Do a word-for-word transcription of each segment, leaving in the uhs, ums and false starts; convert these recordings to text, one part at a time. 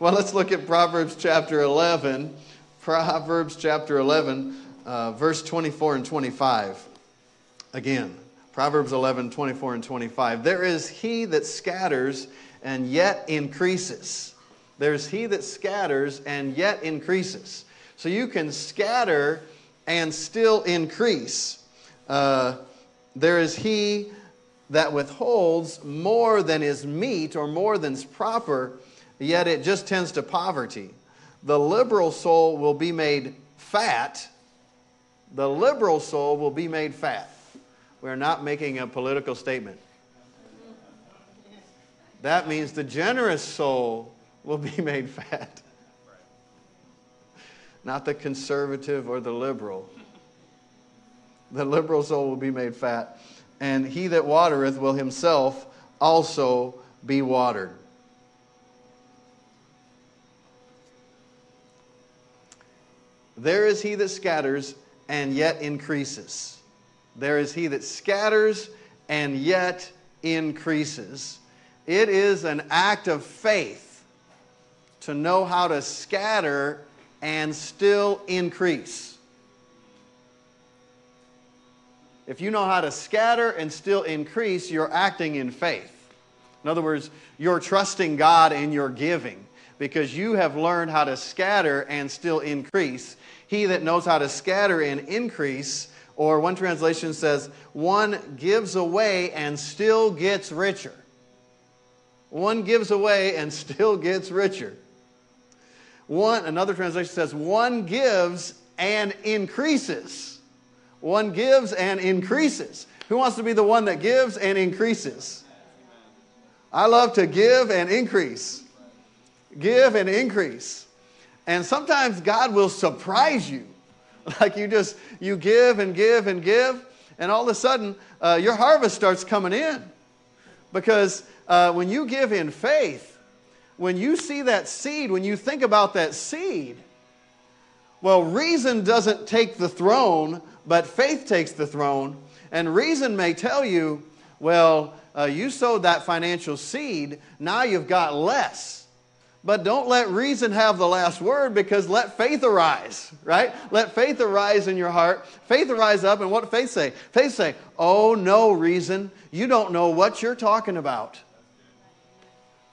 Well, let's look at Proverbs chapter eleven. Proverbs chapter eleven, uh, verse twenty-four and twenty-five. Again, Proverbs eleven, twenty-four and twenty-five. There is he that scatters and yet increases. There's he that scatters and yet increases. So you can scatter and still increase. Uh, there is he that withholds more than is meet or more than's proper, yet it just tends to poverty. The liberal soul will be made fat. The liberal soul will be made fat. We're not making a political statement. That means the generous soul will be made fat. Not the conservative or the liberal. The liberal soul will be made fat. And he that watereth will himself also be watered. There is he that scatters and yet increases. There is he that scatters and yet increases. It is an act of faith to know how to scatter and still increase. If you know how to scatter and still increase, you're acting in faith. In other words, you're trusting God in your giving, because you have learned how to scatter and still increase. He that knows how to scatter and increase, or one translation says, one gives away and still gets richer. One gives away and still gets richer. One, another translation says, one gives and increases. One gives and increases. Who wants to be the one that gives and increases? I love to give and increase. Give and increase. And sometimes God will surprise you. Like you just, you give and give and give, and all of a sudden, uh, your harvest starts coming in. Because uh, when you give in faith, when you see that seed, when you think about that seed, well, reason doesn't take the throne, but faith takes the throne. And reason may tell you, well, uh, you sowed that financial seed, now you've got less. But don't let reason have the last word, because let faith arise, right? Let faith arise in your heart. Faith arise up, and what did faith say? Faith say, oh no, reason, you don't know what you're talking about.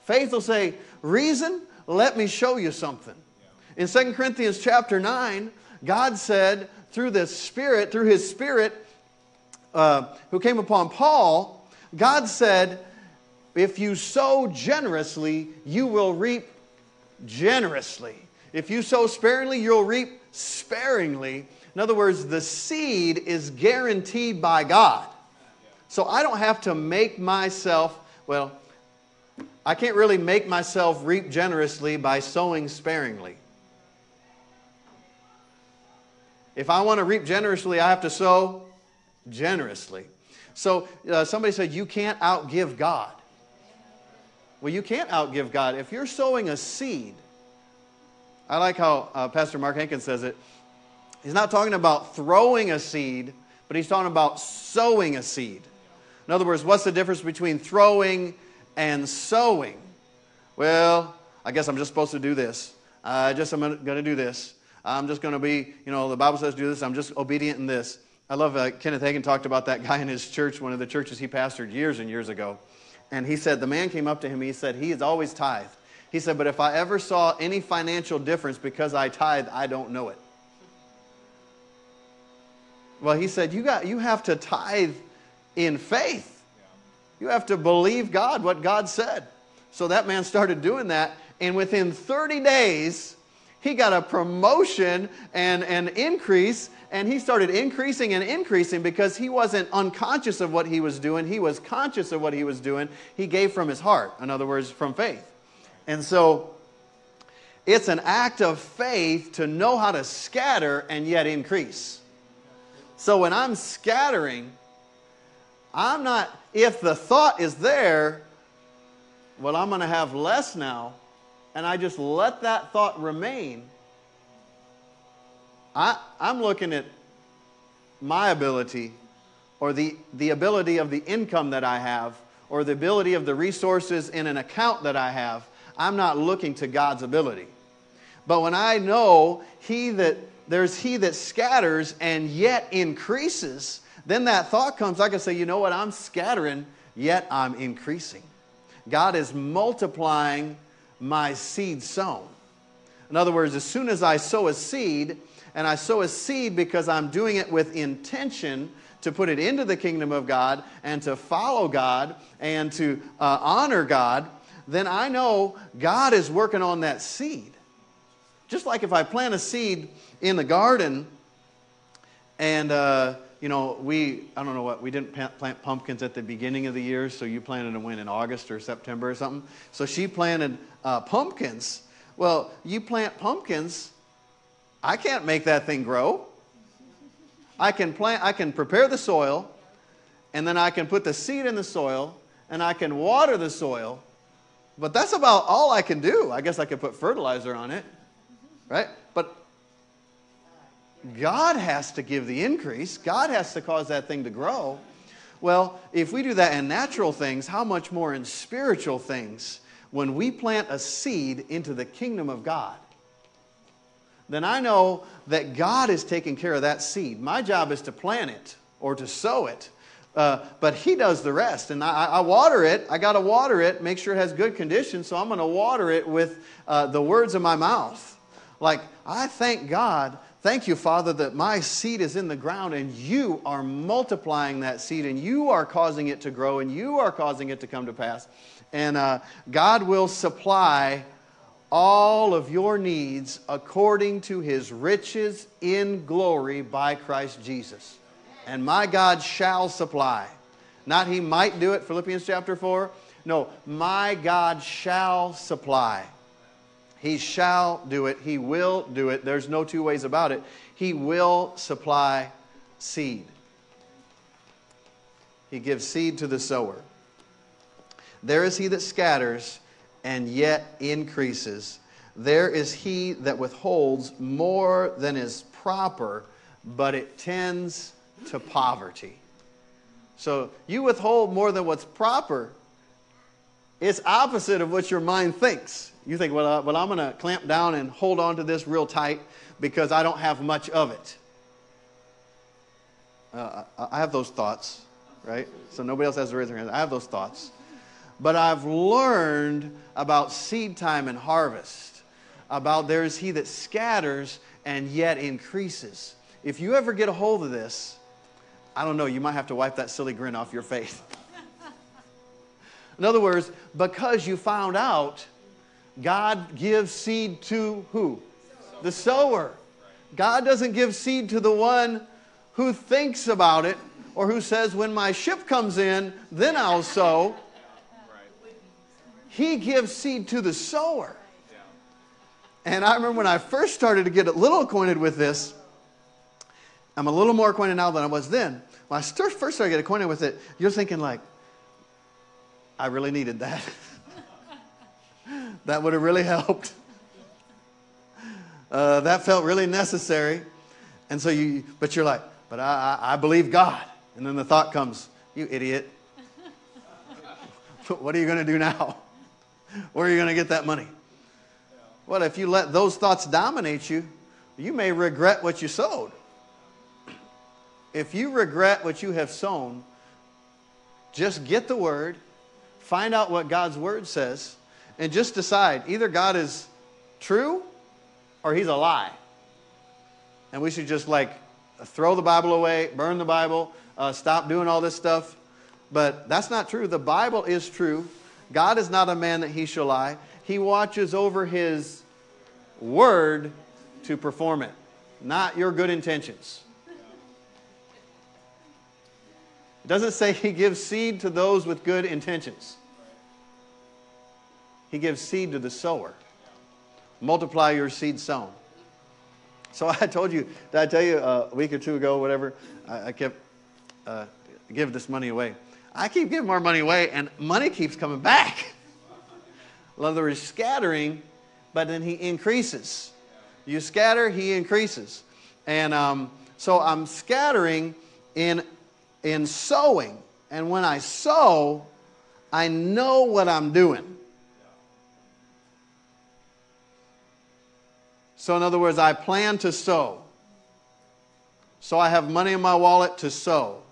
Faith will say, reason, let me show you something. In Second Corinthians chapter nine, God said through the Spirit, through His Spirit uh, who came upon Paul, God said, if you sow generously, you will reap generously. If you sow sparingly, you'll reap sparingly. In other words, the seed is guaranteed by God. So I don't have to make myself, well, I can't really make myself reap generously by sowing sparingly. If I want to reap generously, I have to sow generously. So uh, somebody said, you can't outgive God. Well, you can't outgive God. If you're sowing a seed, I like how uh, Pastor Mark Hankins says it. He's not talking about throwing a seed, but he's talking about sowing a seed. In other words, what's the difference between throwing and sowing? Well, I guess I'm just supposed to do this. I just am going to do this. I'm just going to be, you know, the Bible says do this. I'm just obedient in this. I love uh, Kenneth Hagin talked about that guy in his church, one of the churches he pastored years and years ago. And he said, the man came up to him, he said, he is always tithed. He said, but if I ever saw any financial difference because I tithe, I don't know it. Well, he said, you, got, you have to tithe in faith. You have to believe God, what God said. So that man started doing that, and within thirty days, he got a promotion and an increase, and he started increasing and increasing because he wasn't unconscious of what he was doing. He was conscious of what he was doing. He gave from his heart, in other words, from faith. And so it's an act of faith to know how to scatter and yet increase. So when I'm scattering, I'm not, if the thought is there, well, I'm going to have less now, and I just let that thought remain, I, I'm looking at my ability, or the, the ability of the income that I have, or the ability of the resources in an account that I have. I'm not looking to God's ability. But when I know he that there's he that scatters and yet increases, then that thought comes, I can say, you know what, I'm scattering, yet I'm increasing. God is multiplying my seed sown. In other words, as soon as I sow a seed, and I sow a seed because I'm doing it with intention to put it into the kingdom of God and to follow God and to uh, honor God, then I know God is working on that seed. Just like if I plant a seed in the garden and, uh, you know, we, I don't know what, we didn't plant pumpkins at the beginning of the year, so you planted them in August or September or something. So she planted uh, pumpkins. Well, you plant pumpkins, I can't make that thing grow. I can plant, I can prepare the soil, and then I can put the seed in the soil, and I can water the soil, but that's about all I can do. I guess I could put fertilizer on it, right? But God has to give the increase. God has to cause that thing to grow. Well, if we do that in natural things, how much more in spiritual things? When we plant a seed into the kingdom of God, then I know that God is taking care of that seed. My job is to plant it or to sow it, uh, but he does the rest. And I, I water it. I got to water it, make sure it has good condition, so I'm going to water it with uh, the words of my mouth. Like, I thank God, thank you, Father, that my seed is in the ground and you are multiplying that seed and you are causing it to grow and you are causing it to come to pass. And uh, God will supply all of your needs according to his riches in glory by Christ Jesus. And my God shall supply. Not he might do it, Philippians chapter four. No, my God shall supply. He shall do it. He will do it. There's no two ways about it. He will supply seed. He gives seed to the sower. There is he that scatters and yet increases. There is he that withholds more than is proper, but it tends to poverty. So you withhold more than what's proper. It's opposite of what your mind thinks. You think, well, uh, well I'm going to clamp down and hold on to this real tight because I don't have much of it. Uh, I have those thoughts, right? So nobody else has to raise their hand. I have those thoughts. But I've learned about seed time and harvest, about there is he that scatters and yet increases. If you ever get a hold of this, I don't know, you might have to wipe that silly grin off your face. In other words, because you found out, God gives seed to who? The sower. God doesn't give seed to the one who thinks about it or who says, when my ship comes in, then I'll sow. He gives seed to the sower. And I remember when I first started to get a little acquainted with this, I'm a little more acquainted now than I was then. When I first started to get acquainted with it, you're thinking like, I really needed that. That would have really helped. Uh, that felt really necessary. And so you, but you're like, but I, I, I believe God. And then the thought comes, you idiot. What are you going to do now? Where are you going to get that money? Well, if you let those thoughts dominate you, you may regret what you sowed. If you regret what you have sown, just get the word, find out what God's word says, and just decide either God is true or he's a lie. And we should just like throw the Bible away, burn the Bible, uh, stop doing all this stuff. But that's not true. The Bible is true. God is not a man that he shall lie. He watches over his word to perform it, not your good intentions. It doesn't say he gives seed to those with good intentions. He gives seed to the sower. Multiply your seed sown. So I told you, did I tell you a week or two ago, whatever, I, I kept uh, give this money away. I keep giving more money away, and money keeps coming back. In other words, scattering, but then he increases. You scatter, he increases. And um, so I'm scattering in, in sowing. And when I sow, I know what I'm doing. So in other words, I plan to sow. So I have money in my wallet to sow.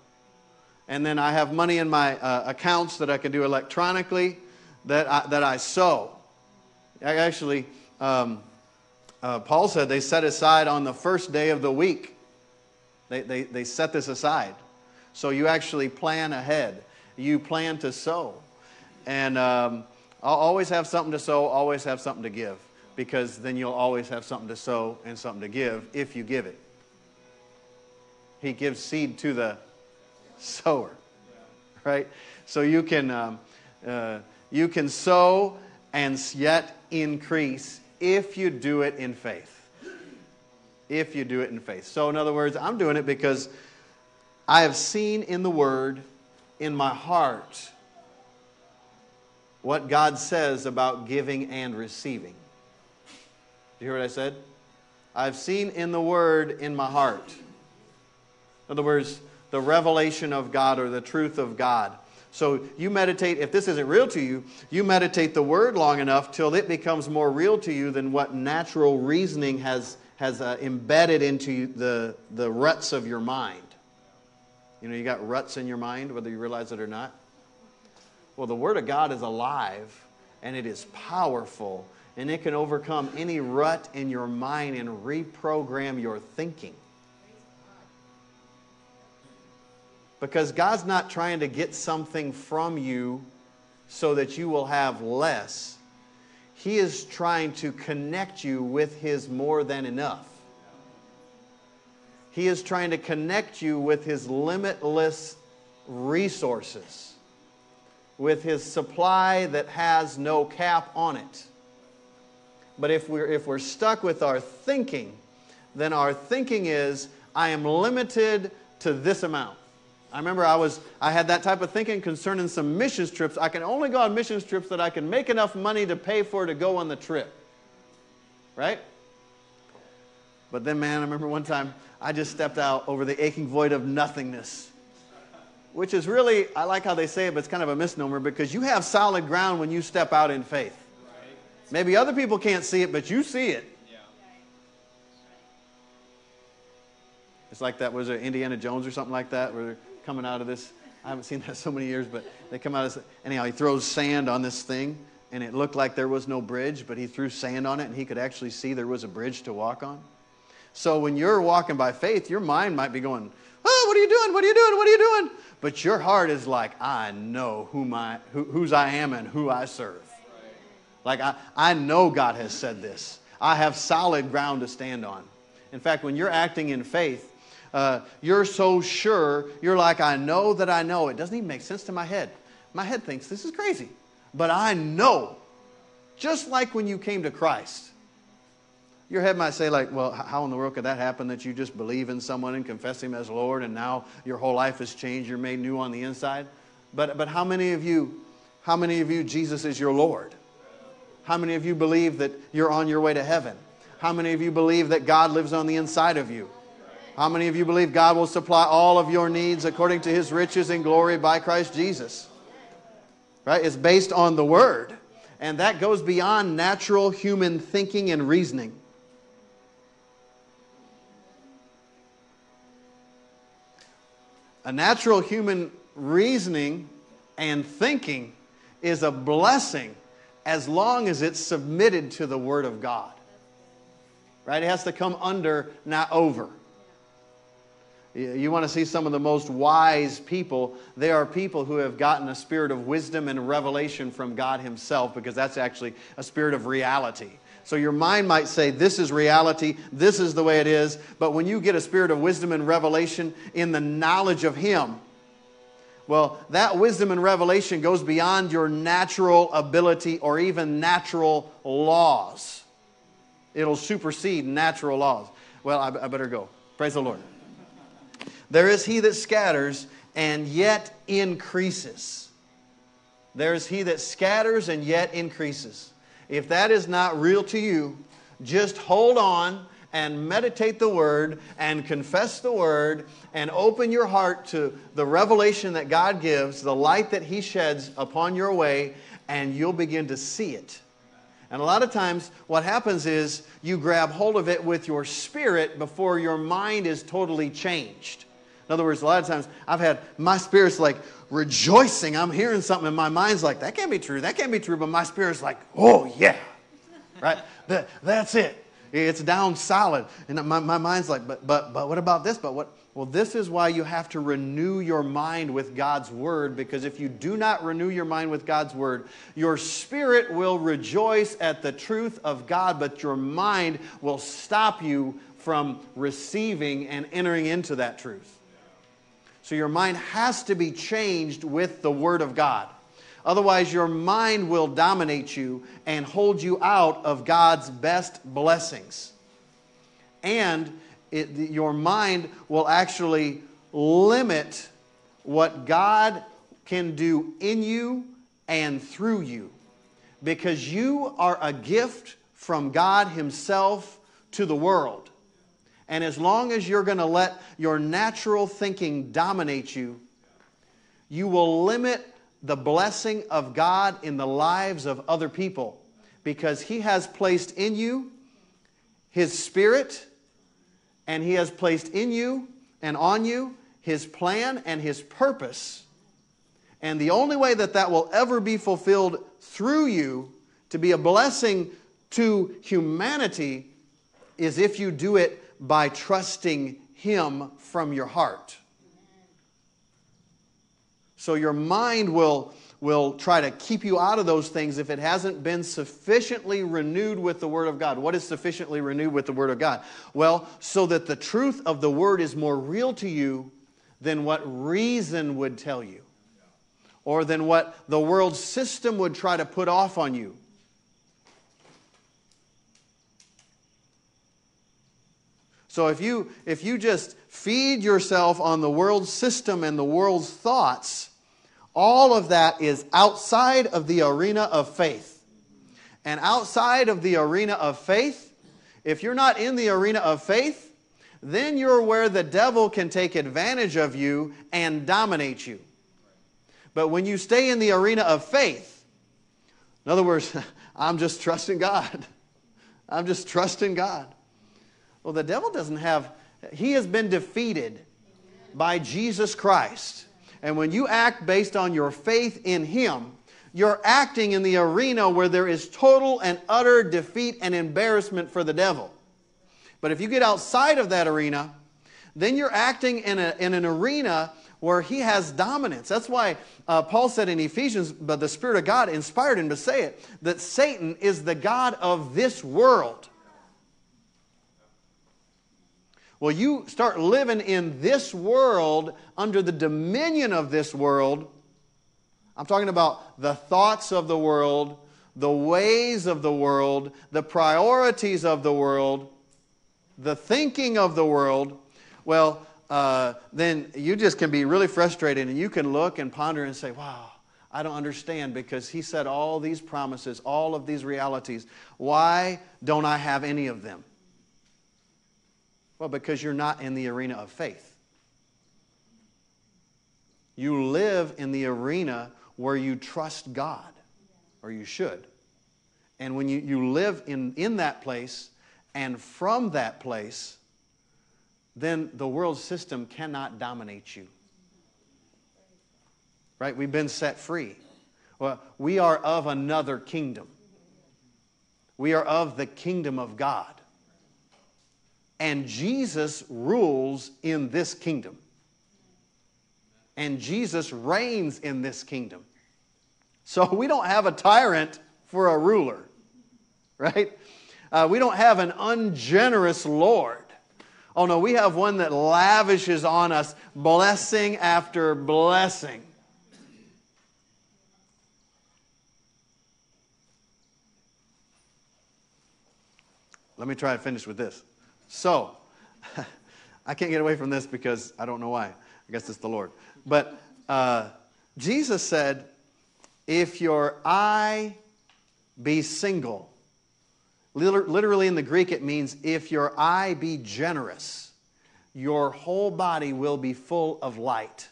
And then I have money in my uh, accounts that I can do electronically that I, that I sow. I actually, um, uh, Paul said they set aside on the first day of the week. They, they, they set this aside. So you actually plan ahead. You plan to sow. And um, I'll always have something to sow, always have something to give. Because then you'll always have something to sow and something to give if you give it. He gives seed to the sower, right? So you can um, uh, you can sow and yet increase if you do it in faith. If you do it in faith. So in other words, I'm doing it because I have seen in the Word, in my heart, what God says about giving and receiving. Do you hear what I said? I've seen in the Word, in my heart. In other words, the revelation of God or the truth of God. So you meditate, if this isn't real to you, you meditate the Word long enough till it becomes more real to you than what natural reasoning has, has uh, embedded into the, the ruts of your mind. You know, you got ruts in your mind, whether you realize it or not. Well, the Word of God is alive and it is powerful and it can overcome any rut in your mind and reprogram your thinking. Because God's not trying to get something from you so that you will have less. He is trying to connect you with His more than enough. He is trying to connect you with His limitless resources, with His supply that has no cap on it. But if we're, if we're stuck with our thinking, then our thinking is, I am limited to this amount. I remember I was I had that type of thinking concerning some missions trips. I can only go on missions trips that I can make enough money to pay for to go on the trip. Right? But then, man, I remember one time I just stepped out over the aching void of nothingness. Which is really, I like how they say it, but it's kind of a misnomer because you have solid ground when you step out in faith. Right. Maybe other people can't see it, but you see it. Yeah. It's like that, was it Indiana Jones or something like that, where coming out of this, I haven't seen that in so many years, but they come out of this, anyhow, he throws sand on this thing, and it looked like there was no bridge, but he threw sand on it, and he could actually see there was a bridge to walk on. So when you're walking by faith, your mind might be going, oh, what are you doing, what are you doing, what are you doing? But your heart is like, I know who my, who, whose I am and who I serve. Like, I, I know God has said this. I have solid ground to stand on. In fact, when you're acting in faith, Uh, you're so sure, you're like, I know that I know. It doesn't even make sense to my head. My head thinks this is crazy. But I know. Just like when you came to Christ. Your head might say, like, well, how in the world could that happen that you just believe in someone and confess Him as Lord and now your whole life has changed, you're made new on the inside? But, but how many of you, how many of you, Jesus is your Lord? How many of you believe that you're on your way to heaven? How many of you believe that God lives on the inside of you? How many of you believe God will supply all of your needs according to His riches and glory by Christ Jesus? Right? It's based on the Word. And that goes beyond natural human thinking and reasoning. A natural human reasoning and thinking is a blessing as long as it's submitted to the Word of God. Right? It has to come under, not over. You want to see some of the most wise people. They are people who have gotten a spirit of wisdom and revelation from God Himself, because that's actually a spirit of reality. So your mind might say, this is reality, this is the way it is. But when you get a spirit of wisdom and revelation in the knowledge of Him, well, that wisdom and revelation goes beyond your natural ability or even natural laws. It'll supersede natural laws. Well, I better go. Praise the Lord. There is he that scatters and yet increases. There is he that scatters and yet increases. If that is not real to you, just hold on and meditate the Word and confess the Word and open your heart to the revelation that God gives, the light that He sheds upon your way, and you'll begin to see it. And a lot of times what happens is you grab hold of it with your spirit before your mind is totally changed. In other words, a lot of times I've had my spirit's like rejoicing. I'm hearing something and my mind's like, that can't be true. That can't be true. But my spirit's like, oh, yeah. Right? That, that's it. It's down solid. And my, my mind's like, but, but, but what about this? But what? Well, this is why you have to renew your mind with God's word, because if you do not renew your mind with God's word, your spirit will rejoice at the truth of God, but your mind will stop you from receiving and entering into that truth. So your mind has to be changed with the word of God. Otherwise, your mind will dominate you and hold you out of God's best blessings. And it, your mind will actually limit what God can do in you and through you. Because you are a gift from God Himself to the world. And as long as you're going to let your natural thinking dominate you, you will limit the blessing of God in the lives of other people, because He has placed in you His Spirit, and He has placed in you and on you His plan and His purpose. And the only way that that will ever be fulfilled through you to be a blessing to humanity is if you do it by trusting Him from your heart. So your mind will, will try to keep you out of those things if it hasn't been sufficiently renewed with the Word of God. What is sufficiently renewed with the Word of God? Well, so that the truth of the Word is more real to you than what reason would tell you, or than what the world system would try to put off on you. So if you, if you just feed yourself on the world's system and the world's thoughts, all of that is outside of the arena of faith. And outside of the arena of faith, if you're not in the arena of faith, then you're where the devil can take advantage of you and dominate you. But when you stay in the arena of faith, in other words, I'm just trusting God. I'm just trusting God. Well, the devil doesn't have, he has been defeated by Jesus Christ. And when you act based on your faith in Him, you're acting in the arena where there is total and utter defeat and embarrassment for the devil. But if you get outside of that arena, then you're acting in, a, in an arena where he has dominance. That's why uh, Paul said in Ephesians, but the Spirit of God inspired him to say it, that Satan is the god of this world. Well, you start living in this world, under the dominion of this world. I'm talking about the thoughts of the world, the ways of the world, the priorities of the world, the thinking of the world. Well, uh, then you just can be really frustrated, and you can look and ponder and say, wow, I don't understand, because He said all these promises, all of these realities. Why don't I have any of them? Well, because you're not in the arena of faith. You live in the arena where you trust God, or you should. And when you, you live in, in that place, and from that place, then the world system cannot dominate you. Right? We've been set free. Well, we are of another kingdom. We are of the kingdom of God. And Jesus rules in this kingdom. And Jesus reigns in this kingdom. So we don't have a tyrant for a ruler, right? Uh, we don't have an ungenerous Lord. Oh no, we have one that lavishes on us blessing after blessing. Let me try to finish with this. So, I can't get away from this because I don't know why. I guess it's the Lord. But uh, Jesus said, if your eye be single, literally in the Greek it means, if your eye be generous, your whole body will be full of light.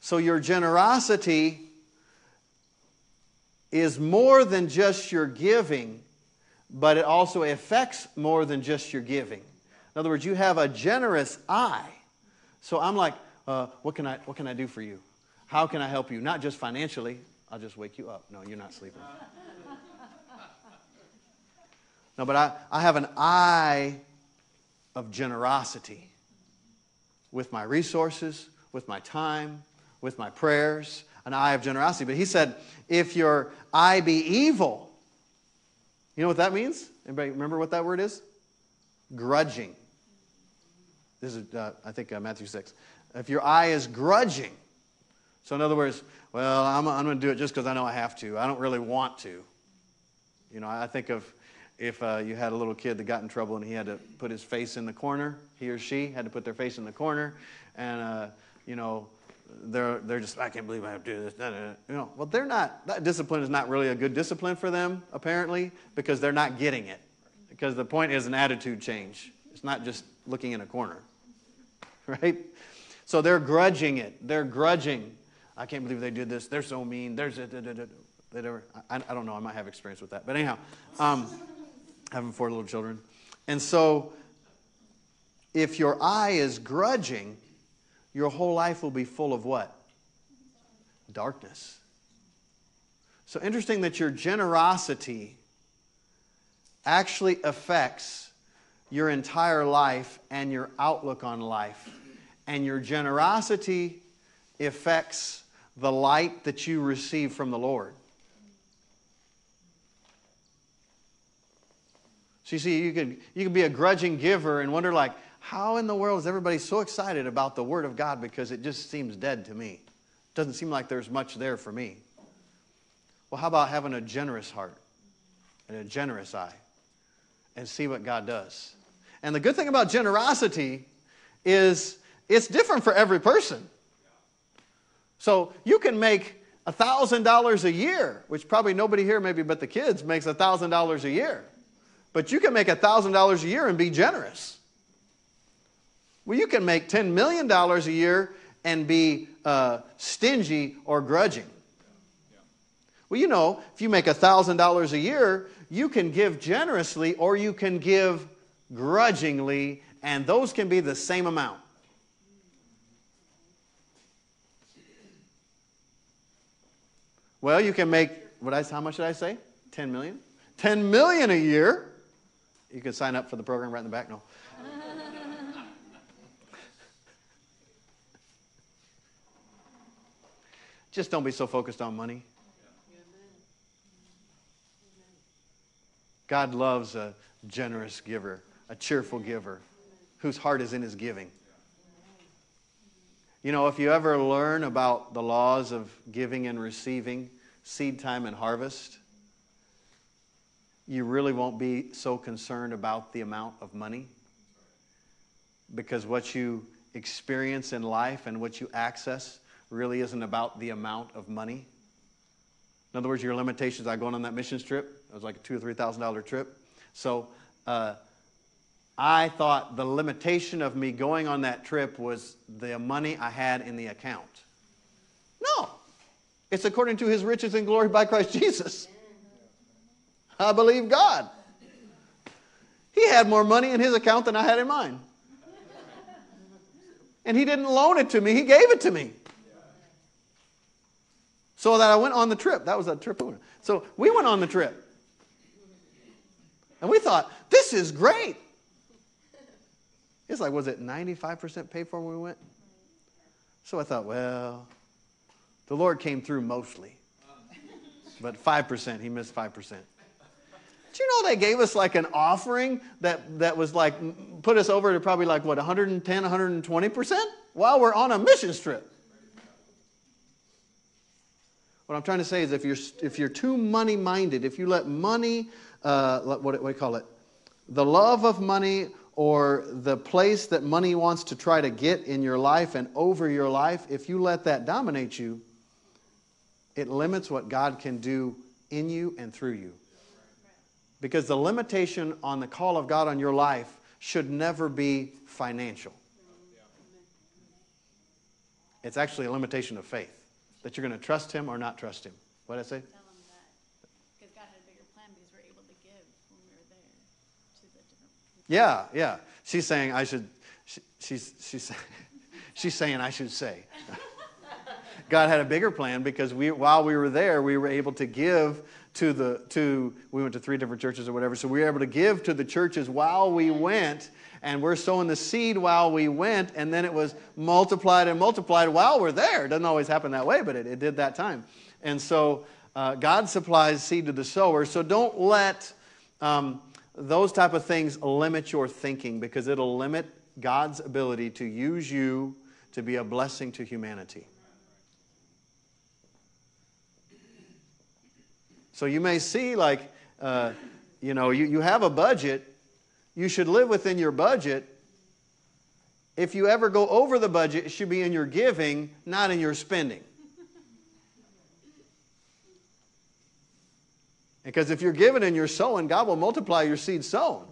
So your generosity is more than just your giving, but it also affects more than just your giving. In other words, you have a generous eye. So I'm like, uh, what can I, what can I do for you? How can I help you? Not just financially. I'll just wake you up. No, you're not sleeping. No, but I, I have an eye of generosity with my resources, with my time, with my prayers, an eye of generosity. But he said, if your eye be evil, you know what that means? Anybody remember what that word is? Grudging. This is, uh, I think, uh, Matthew six. If your eye is grudging, so in other words, well, I'm, I'm going to do it just because I know I have to. I don't really want to. You know, I think of if uh, you had a little kid that got in trouble and he had to put his face in the corner, he or she had to put their face in the corner, and, uh, you know, they're, they're just, I can't believe I have to do this. Nah, nah, nah. You know, well, they're not, that discipline is not really a good discipline for them, apparently, because they're not getting it. Because the point is an attitude change. It's not just looking in a corner, right? So they're grudging it. They're grudging. I can't believe they did this. They're so mean. There's a, they never, I, I don't know. I might have experience with that. But anyhow, um, having four little children. And so if your eye is grudging, your whole life will be full of what? Darkness. So interesting that your generosity actually affects your entire life and your outlook on life. And your generosity affects the light that you receive from the Lord. So you see, you can, you can be a grudging giver and wonder, like, how in the world is everybody so excited about the Word of God because it just seems dead to me? It doesn't seem like there's much there for me. Well, how about having a generous heart and a generous eye? And see what God does. And the good thing about generosity is it's different for every person. So you can make one thousand dollars a year, which probably nobody here maybe but the kids makes one thousand dollars a year. But you can make one thousand dollars a year and be generous. Well, you can make ten million dollars a year and be uh, stingy or grudging. Well, you know, if you make one thousand dollars a year, you can give generously or you can give grudgingly, and those can be the same amount. Well, you can make, what I, how much did I say? ten million dollars? ten million dollars a year. You can sign up for the program right in the back. No. Just don't be so focused on money. God loves a generous giver, a cheerful giver, whose heart is in his giving. You know, if you ever learn about the laws of giving and receiving, seed time and harvest, you really won't be so concerned about the amount of money, because what you experience in life and what you access really isn't about the amount of money. In other words, your limitations. I going on that missions trip. It was like a two or three thousand dollar trip. So uh, I thought the limitation of me going on that trip was the money I had in the account. No, it's according to His riches and glory by Christ Jesus. I believe God. He had more money in His account than I had in mine, and He didn't loan it to me. He gave it to me. So that I went on the trip. That was a trip. So we went on the trip. And we thought, this is great. It's like, was it ninety-five percent paid for when we went? So I thought, well, the Lord came through mostly. But five percent, He missed five percent. Do you know they gave us like an offering that, that was like, put us over to probably like, what, one hundred ten, one hundred twenty percent? While we're on a missions trip. What I'm trying to say is if you're, if you're too money-minded, if you let money, uh, what, what do you call it, the love of money or the place that money wants to try to get in your life and over your life, if you let that dominate you, it limits what God can do in you and through you. Because the limitation on the call of God on your life should never be financial. It's actually a limitation of faith. That you're going to trust Him or not trust Him. What did I say? Tell him Yeah, yeah. She's saying I should, she, she's, she's, she's saying I should say. God had a bigger plan because we, while we were there, we were able to give to the, to, we went to three different churches or whatever, so we were able to give to the churches while we went, and we're sowing the seed while we went, and then it was multiplied and multiplied while we're there. It doesn't always happen that way, but it, it did that time. And so uh, God supplies seed to the sower, so don't let um, those type of things limit your thinking, because it'll limit God's ability to use you to be a blessing to humanity. So you may see, like, uh, you know, you, you have a budget. You should live within your budget. If you ever go over the budget, it should be in your giving, not in your spending. Because if you're giving and you're sowing, God will multiply your seed sown.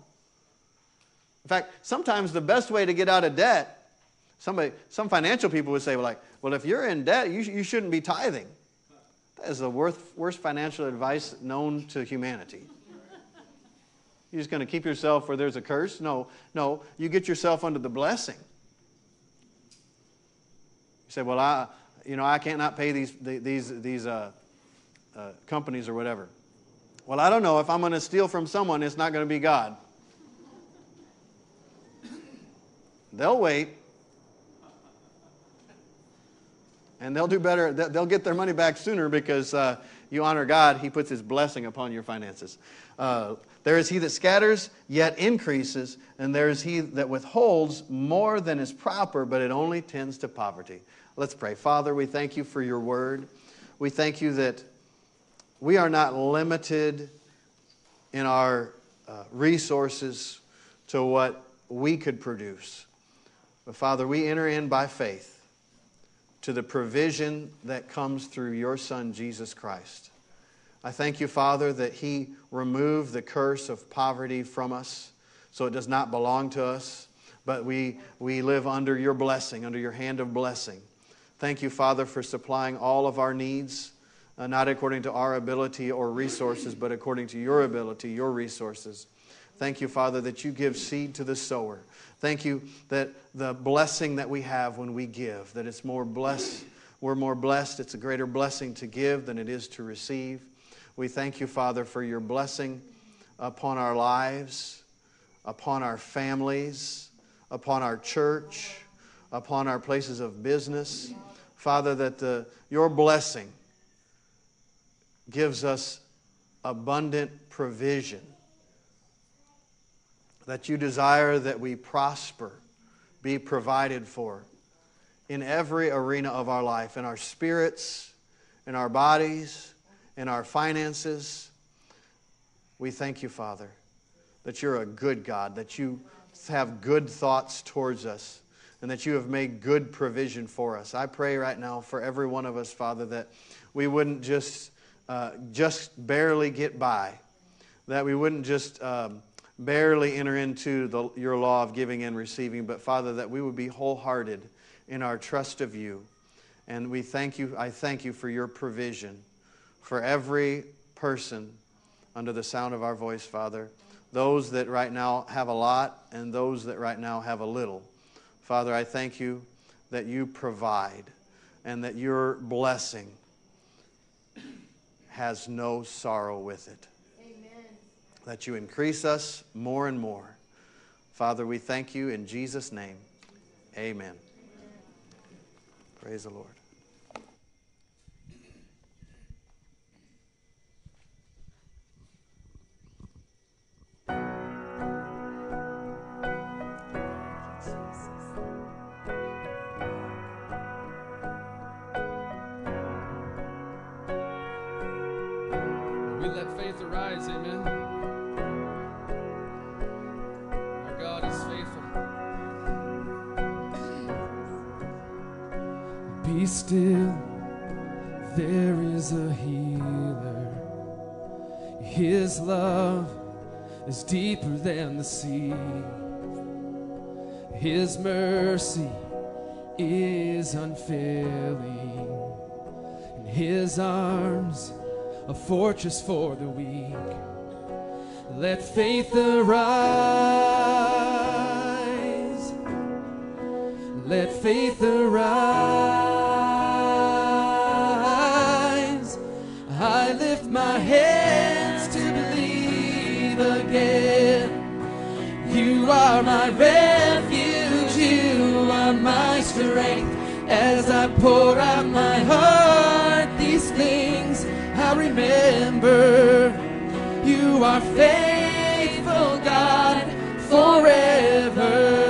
In fact, sometimes the best way to get out of debt, somebody, some financial people would say, well, like, well, if you're in debt, you, sh you shouldn't be tithing. That is the worst, worst financial advice known to humanity. You're just going to keep yourself where there's a curse? No, no. You get yourself under the blessing. You say, well, I, you know, I can't not pay these, these, these uh, uh, companies or whatever. Well, I don't know. If I'm going to steal from someone, it's not going to be God. They'll wait. And they'll do better. They'll get their money back sooner because uh, you honor God. He puts his blessing upon your finances. Uh, there is he that scatters, yet increases. And there is he that withholds more than is proper, but it only tends to poverty. Let's pray. Father, we thank you for your word. We thank you that we are not limited in our uh, resources to what we could produce. But Father, we enter in by faith to the provision that comes through your Son, Jesus Christ. I thank you, Father, that he removed the curse of poverty from us, so it does not belong to us, but we, we live under your blessing, under your hand of blessing. Thank you, Father, for supplying all of our needs, uh, not according to our ability or resources, but according to your ability, your resources. Thank you, Father, that you give seed to the sower. Thank you that the blessing that we have when we give, that it's more blessed, we're more blessed. It's a greater blessing to give than it is to receive. We thank you, Father, for your blessing upon our lives, upon our families, upon our church, upon our places of business. Father, that the, your blessing gives us abundant provision, that you desire that we prosper, be provided for in every arena of our life, in our spirits, in our bodies, in our finances. We thank you, Father, that you're a good God, that you have good thoughts towards us, and that you have made good provision for us. I pray right now for every one of us, Father, that we wouldn't just, uh, just barely get by, that we wouldn't just... Um, barely enter into the, your law of giving and receiving, but Father, that we would be wholehearted in our trust of you. And we thank you, I thank you for your provision for every person under the sound of our voice, Father, those that right now have a lot and those that right now have a little. Father, I thank you that you provide and that your blessing has no sorrow with it, that you increase us more and more. Father, we thank you in Jesus' name. Amen. Amen. Praise the Lord. We let faith arise, amen. Be still, there is a healer. His love is deeper than the sea. His mercy is unfailing. In his arms, a fortress for the weak. Let faith arise. faith arise. I lift my hands to believe again. You are my refuge, you are my strength. As I pour out my heart, these things I remember. You are faithful, God, forever.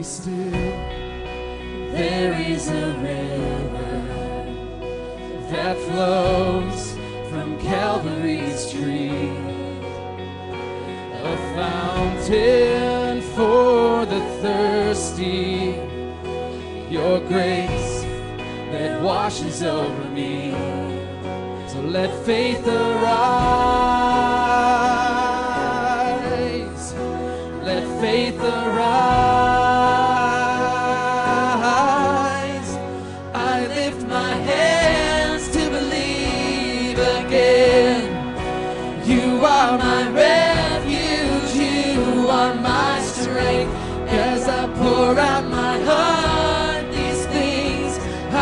Still, there is a river that flows from Calvary's tree, a fountain for the thirsty, your grace that washes over me. So let faith arise, let faith arise.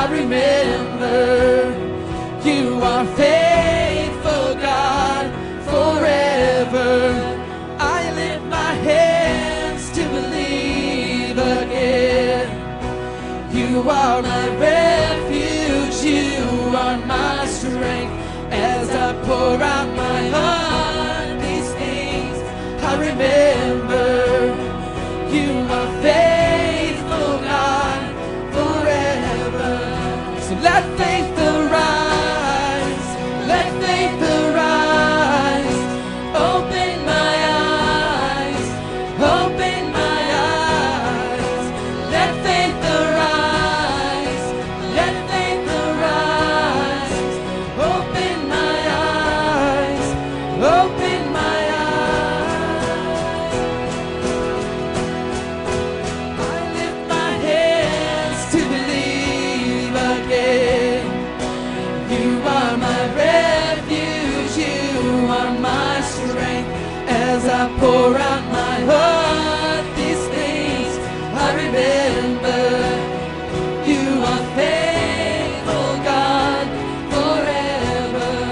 Remember, you are faithful, God, forever. I lift my hands to believe again. You are my refuge, you are my strength. As I pour out my heart, these things I remember. You are faithful. Let faith arise, let faith arise, open my eyes, open my eyes, let faith arise, let faith arise, open my eyes, open my eyes, I lift my hands to believe again. I pour out my heart, these things I remember. You are faithful, God, forever.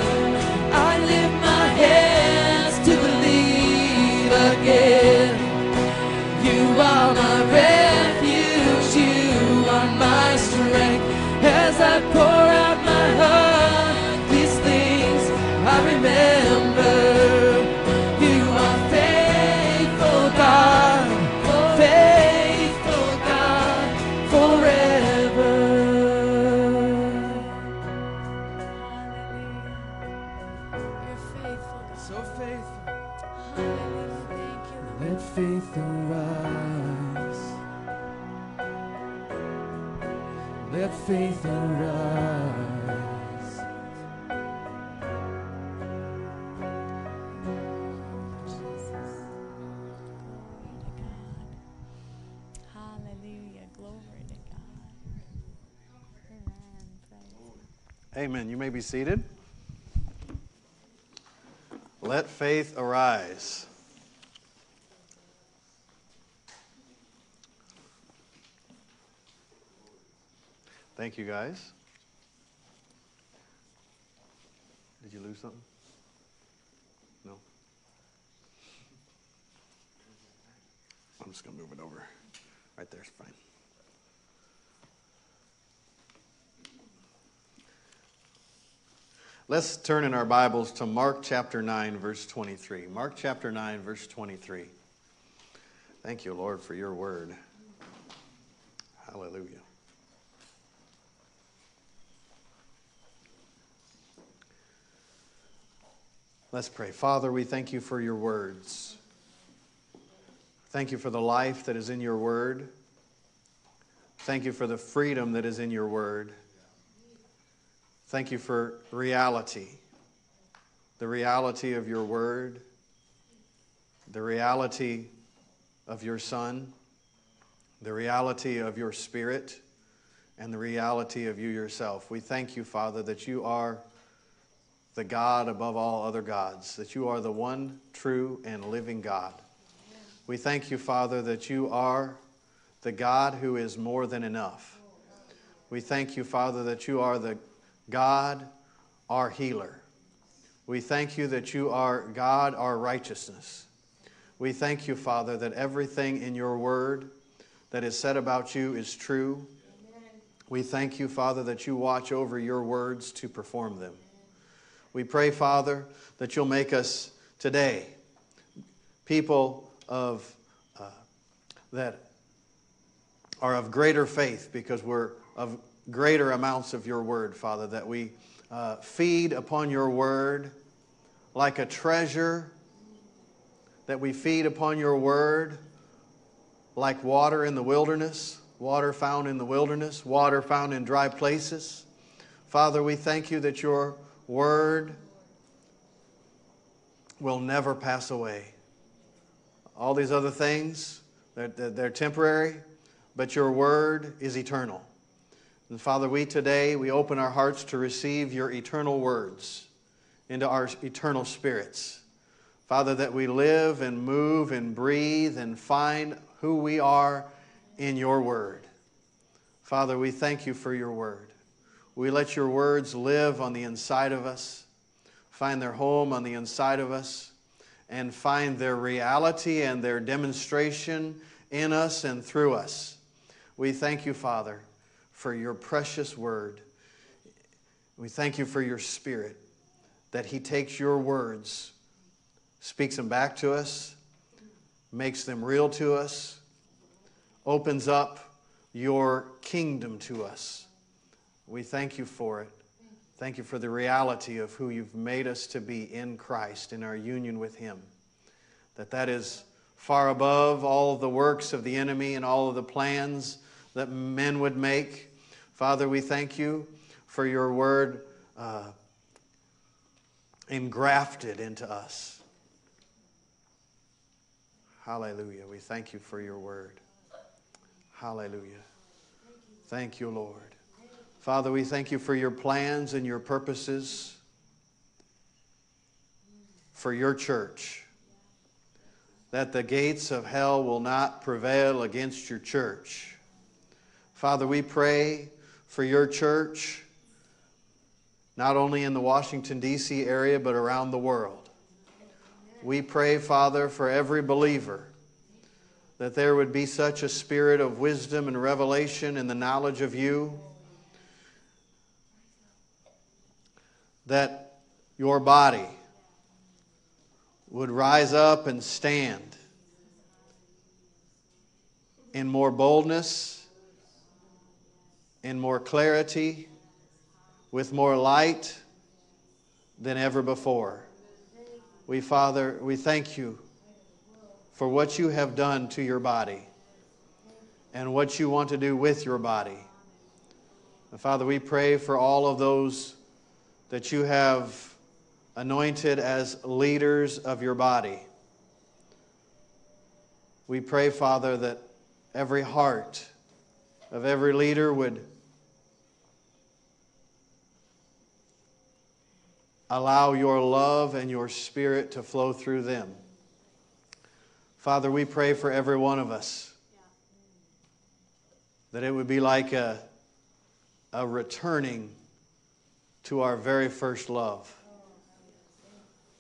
I lift my hands to believe again. You are my refuge, you are my strength. As I pour out my heart, these things I remember. Faith arise. Hallelujah. Glory to God. Amen. Amen. You may be seated. Let faith arise. Thank you, guys. Did you lose something? No? I'm just going to move it over. Right there is fine. Let's turn in our Bibles to Mark chapter nine, verse twenty-three. Mark chapter nine, verse twenty-three. Thank you, Lord, for your word. Hallelujah. Let's pray. Father, we thank you for your words. Thank you for the life that is in your word. Thank you for the freedom that is in your word. Thank you for reality, the reality of your word, the reality of your Son, the reality of your Spirit, and the reality of you yourself. We thank you, Father, that you are the God above all other gods, that you are the one true and living God. We thank you, Father, that you are the God who is more than enough. We thank you, Father, that you are the God, our healer. We thank you that you are God, our righteousness. We thank you, Father, that everything in your word that is said about you is true. Amen. We thank you, Father, that you watch over your words to perform them. We pray, Father, that you'll make us today people of uh, that are of greater faith, because we're of greater amounts of your word, Father, that we Uh, feed upon your word like a treasure, that we feed upon your word like water in the wilderness, water found in the wilderness, water found in dry places. Father, we thank you that your word will never pass away. All these other things, they're, they're temporary, but your word is eternal. And Father, we today, we open our hearts to receive your eternal words into our eternal spirits. Father, that we live and move and breathe and find who we are in your word. Father, we thank you for your word. We let your words live on the inside of us, find their home on the inside of us, and find their reality and their demonstration in us and through us. We thank you, Father, for your precious word. We thank you for your spirit, that he takes your words, speaks them back to us, makes them real to us, opens up your kingdom to us. We thank you for it. Thank you for the reality of who you've made us to be in Christ, in our union with him. That that is far above all the works of the enemy and all of the plans that men would make. Father, we thank you for your word uh, engrafted into us. Hallelujah. We thank you for your word. Hallelujah. Thank you, Lord. Father, we thank you for your plans and your purposes for your church, that the gates of hell will not prevail against your church. Father, we pray for your church, not only in the Washington, D C area, but around the world. We pray, Father, for every believer, that there would be such a spirit of wisdom and revelation in the knowledge of you, that your body would rise up and stand in more boldness, in more clarity, with more light than ever before. We, Father, we thank you for what you have done to your body and what you want to do with your body. And Father, we pray for all of those that you have anointed as leaders of your body. We pray, Father, that every heart of every leader would allow your love and your spirit to flow through them. Father, we pray for every one of us that it would be like a, a returning to our very first love.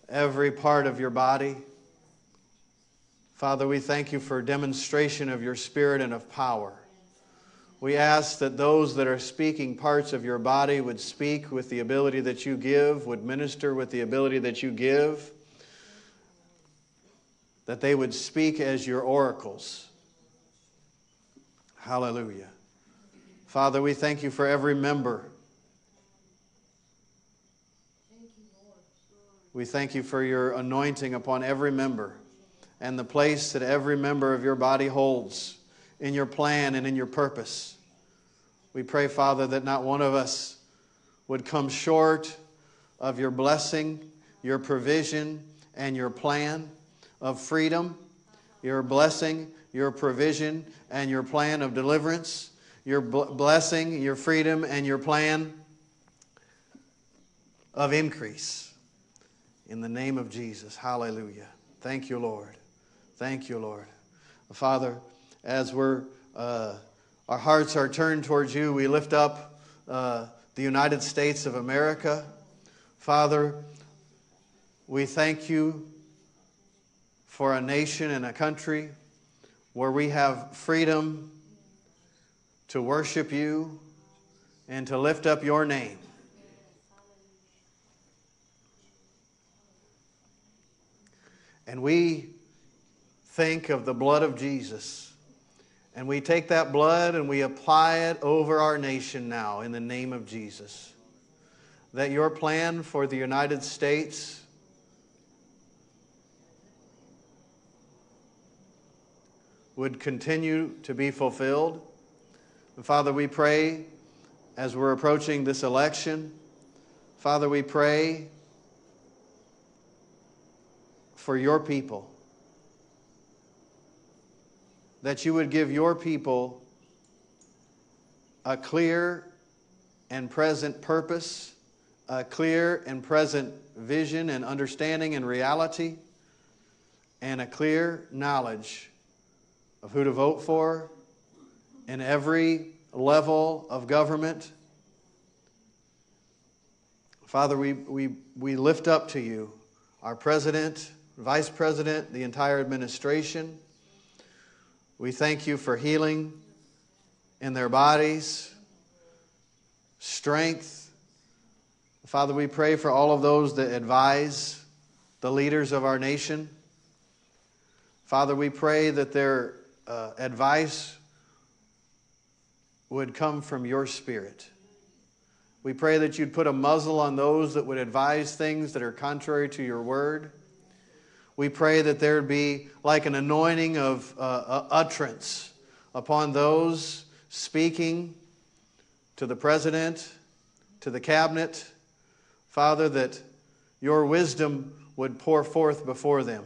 Every part of your body. Father, we thank you for demonstration of your spirit and of power. We ask that those that are speaking parts of your body would speak with the ability that you give, would minister with the ability that you give, that they would speak as your oracles. Hallelujah. Father, we thank you for every member. We thank you for your anointing upon every member and the place that every member of your body holds in your plan and in your purpose. We pray, Father, that not one of us would come short of your blessing, your provision, and your plan of freedom, your blessing, your provision, and your plan of deliverance, your blessing, your freedom, and your plan of increase. In the name of Jesus. Hallelujah. Thank you, Lord. Thank you, Lord. Father, as we're, uh, our hearts are turned towards you, we lift up uh, the United States of America. Father, we thank you for a nation and a country where we have freedom to worship you and to lift up your name. And we think of the blood of Jesus. And we take that blood and we apply it over our nation now in the name of Jesus. That your plan for the United States would continue to be fulfilled. And Father, we pray as we're approaching this election, Father, we pray for your people, that you would give your people a clear and present purpose, a clear and present vision and understanding and reality, and a clear knowledge of who to vote for in every level of government. Father, we, we, we lift up to you our president, vice president, the entire administration. We thank you for healing in their bodies, strength. Father, we pray for all of those that advise the leaders of our nation. Father, we pray that their uh, advice would come from your Spirit. We pray that you'd put a muzzle on those that would advise things that are contrary to your word. We pray that there would be like an anointing of uh, uh, utterance upon those speaking to the president, to the cabinet. Father, that your wisdom would pour forth before them.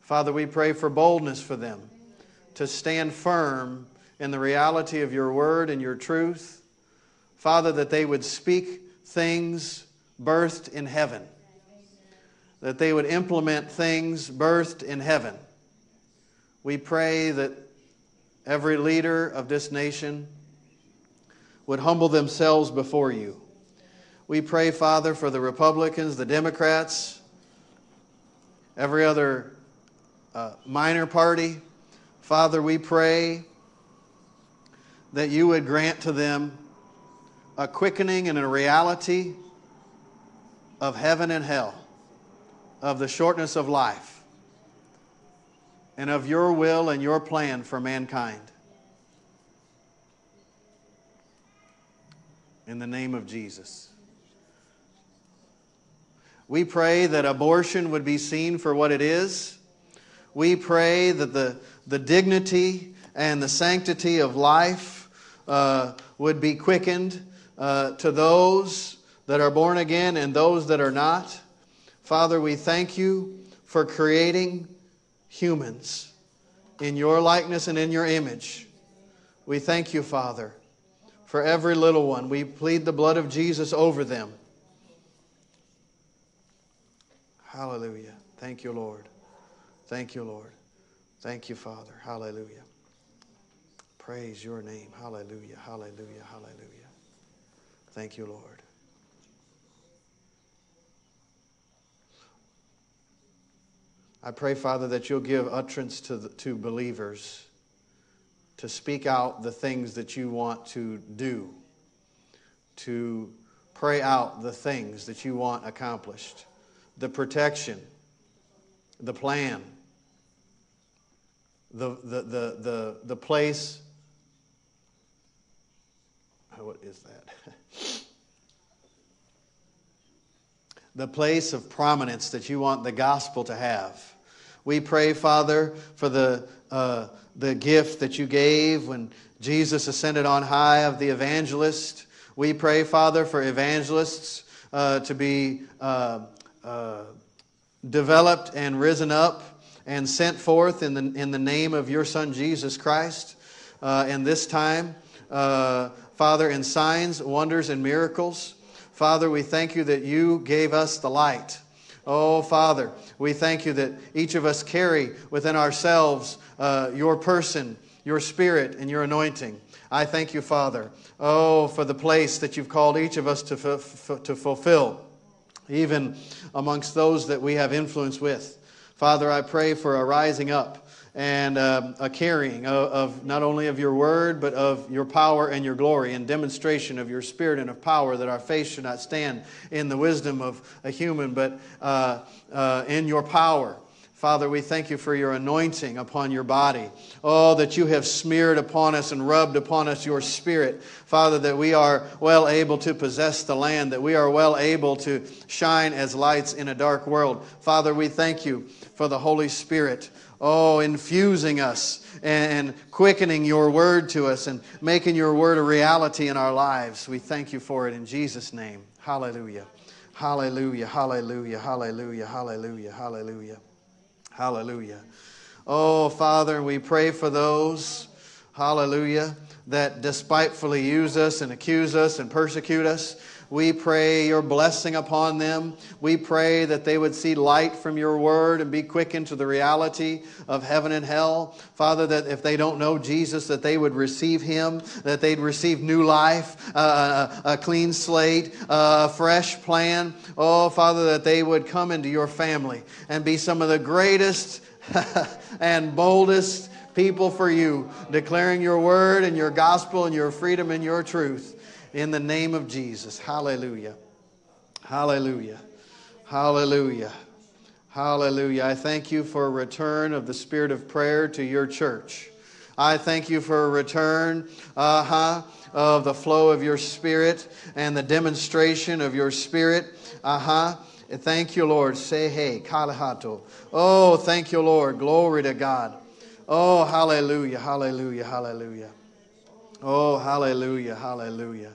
Father, we pray for boldness for them to stand firm in the reality of your word and your truth. Father, that they would speak things birthed in heaven. That they would implement things birthed in heaven. We pray that every leader of this nation would humble themselves before you. We pray, Father, for the Republicans, the Democrats, every other uh, minor party. Father, we pray that you would grant to them a quickening and a reality of heaven and hell, of the shortness of life, and of your will and your plan for mankind. In the name of Jesus. We pray that abortion would be seen for what it is. We pray that the, the dignity and the sanctity of life uh, would be quickened Uh, to those that are born again and those that are not. Father, we thank you for creating humans in your likeness and in your image. We thank you, Father, for every little one. We plead the blood of Jesus over them. Hallelujah. Thank you, Lord. Thank you, Lord. Thank you, Father. Hallelujah. Praise your name. Hallelujah. Hallelujah. Hallelujah. Thank you, Lord. I pray, Father, that you'll give utterance to, the, to believers to speak out the things that you want to do, to pray out the things that you want accomplished, the protection, the plan, the, the, the, the, the place. What is that? The place of prominence that you want the gospel to have. We pray, Father, for the, uh, the gift that you gave when Jesus ascended on high of the evangelist. We pray, Father, for evangelists uh, to be uh, uh, developed and risen up and sent forth in the, in the name of your Son, Jesus Christ, uh, in this time. uh, Father, in signs, wonders, and miracles. Father, we thank you that you gave us the light. Oh, Father, we thank you that each of us carry within ourselves uh, your person, your spirit, and your anointing. I thank you, Father, oh, for the place that you've called each of us to, f f to fulfill, even amongst those that we have influence with. Father, I pray for a rising up and um, a carrying of, of not only of your word, but of your power and your glory, and demonstration of your spirit and of power, that our faith should not stand in the wisdom of a human, but uh, uh, in your power. Father, we thank you for your anointing upon your body. Oh, that you have smeared upon us and rubbed upon us your spirit. Father, that we are well able to possess the land, that we are well able to shine as lights in a dark world. Father, we thank you for the Holy Spirit. Oh, infusing us and quickening your word to us and making your word a reality in our lives. We thank you for it in Jesus' name. Hallelujah. Hallelujah. Hallelujah. Hallelujah. Hallelujah. Hallelujah. Hallelujah. Oh, Father, we pray for those, hallelujah, that despitefully use us and accuse us and persecute us. We pray your blessing upon them. We pray that they would see light from your word and be quickened to the reality of heaven and hell. Father, that if they don't know Jesus, that they would receive him, that they'd receive new life, uh, a clean slate, a fresh plan. Oh, Father, that they would come into your family and be some of the greatest and boldest people for you, declaring your word and your gospel and your freedom and your truth. In the name of Jesus. Hallelujah. Hallelujah. Hallelujah. Hallelujah. I thank you for a return of the spirit of prayer to your church. I thank you for a return uh-huh, of the flow of your spirit and the demonstration of your spirit. Uh-huh. Thank you, Lord. Say hey. Kalahato. Oh, thank you, Lord. Glory to God. Oh, hallelujah. Hallelujah. Hallelujah. Oh, hallelujah. Hallelujah.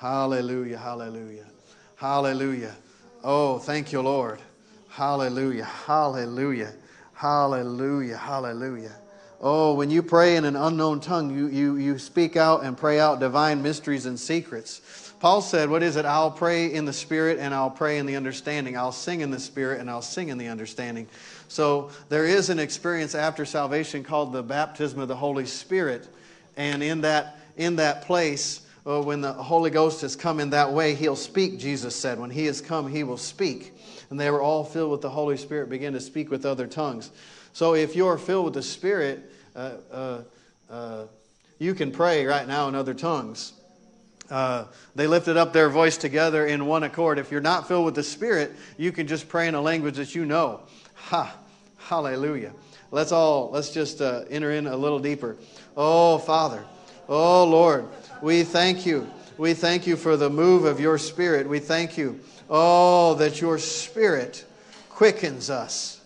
Hallelujah, hallelujah, hallelujah. Oh, thank you, Lord. Hallelujah, hallelujah, hallelujah, hallelujah. Oh, when you pray in an unknown tongue, you, you, you speak out and pray out divine mysteries and secrets. Paul said, what is it? I'll pray in the Spirit and I'll pray in the understanding. I'll sing in the Spirit and I'll sing in the understanding. So there is an experience after salvation called the baptism of the Holy Spirit. And in that, in that place, Oh, when the Holy Ghost has come in that way, he'll speak, Jesus said. When he has come, he will speak. And they were all filled with the Holy Spirit, began to speak with other tongues. So if you're filled with the Spirit, uh, uh, uh, you can pray right now in other tongues. Uh, they lifted up their voice together in one accord. If you're not filled with the Spirit, you can just pray in a language that you know. Ha! Hallelujah. Let's all, let's just uh, enter in a little deeper. Oh, Father. Oh, Lord. We thank you. We thank you for the move of your Spirit. We thank you, oh, that your Spirit quickens us.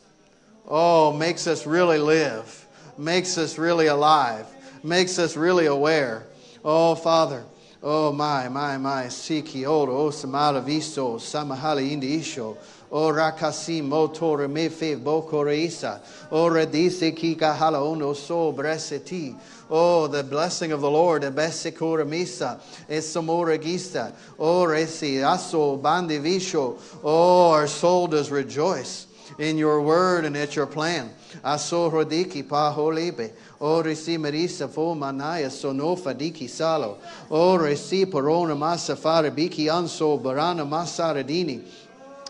Oh, makes us really live. Makes us really alive. Makes us really aware. Oh, Father. Oh, my, my, my. Siki oro samara viso samahali indi isho. O rakasi motore me fe bokoreisa. O redise kika halaono so breseti. Oh, the blessing of the Lord, Ebesikura Misa, Esamoragista, O Resi, Aso, Bandivisho. Oh, our soul does rejoice in your word and at your plan. Aso Rodiki Paholebe, O Resi Marisa, Fo Manaya, Sonofa Diki Salo, O Resi Perona Masa Farabiki Anso, Barana Masaradini.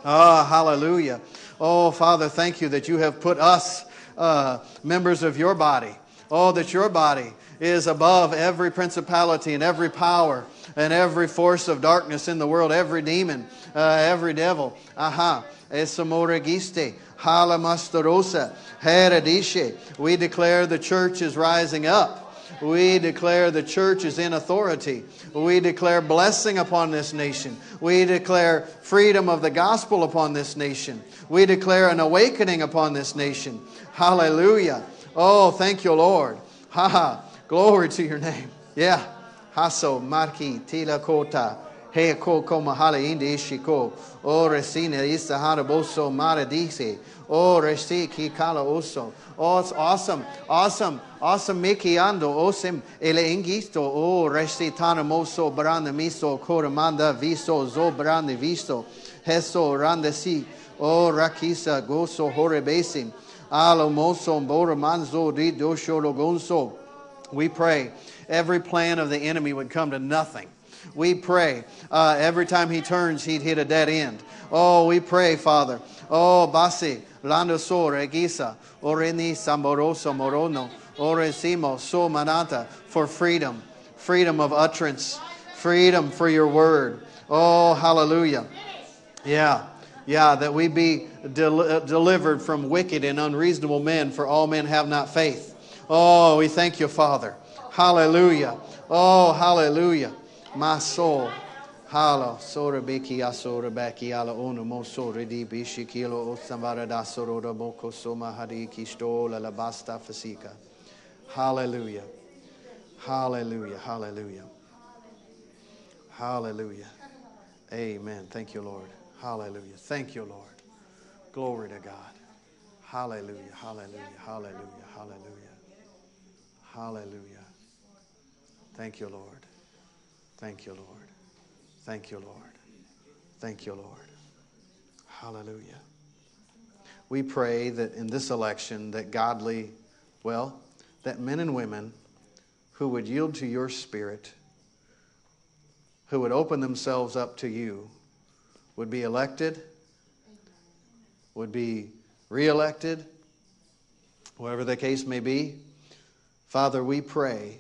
Ah, hallelujah. Oh, Father, thank you that you have put us, uh, members of your body. Oh, that your body is above every principality and every power and every force of darkness in the world, every demon, uh, every devil. Aha. Esamoragiste, halamastarosa, heredishe. We declare the church is rising up. We declare the church is in authority. We declare blessing upon this nation. We declare freedom of the gospel upon this nation. We declare an awakening upon this nation. Hallelujah. Oh, thank you, Lord. Ha ha. Glory to your name. Yeah. Haso marki tilakota Heako komahale indi ishiko. O resina isa haraboso maradisi. O resi kikala oso. Oh, it's awesome. Awesome. Awesome mekiando. Osim ele ingisto. O resi tanamoso baranda miso. Koramanda viso. Zo baranda viso. Heso randasi. O rakisa goso horebesim. Alomoso boramanzo di doshologonso. We pray every plan of the enemy would come to nothing. We pray uh, every time he turns, he'd hit a dead end. Oh, we pray, Father. Oh, basi, lando so regisa, oreni samboroso morono, oresimo so manata, for freedom, freedom of utterance, freedom for your word. Oh, hallelujah. Yeah, yeah, that we be del delivered from wicked and unreasonable men, for all men have not faith. Oh, we thank you, Father. Hallelujah. Oh, hallelujah. My soul. Hallelujah. Hallelujah. Hallelujah. Hallelujah. Hallelujah. Amen. Thank you, Lord. Hallelujah. Thank you, Lord. Glory to God. Hallelujah. Hallelujah. Hallelujah. Hallelujah. Hallelujah. Thank you, Lord. Thank you, Lord. Thank you, Lord. Thank you, Lord. Hallelujah. We pray that in this election that godly, well, that men and women who would yield to your spirit, who would open themselves up to you, would be elected, would be reelected, whatever the case may be. Father, we pray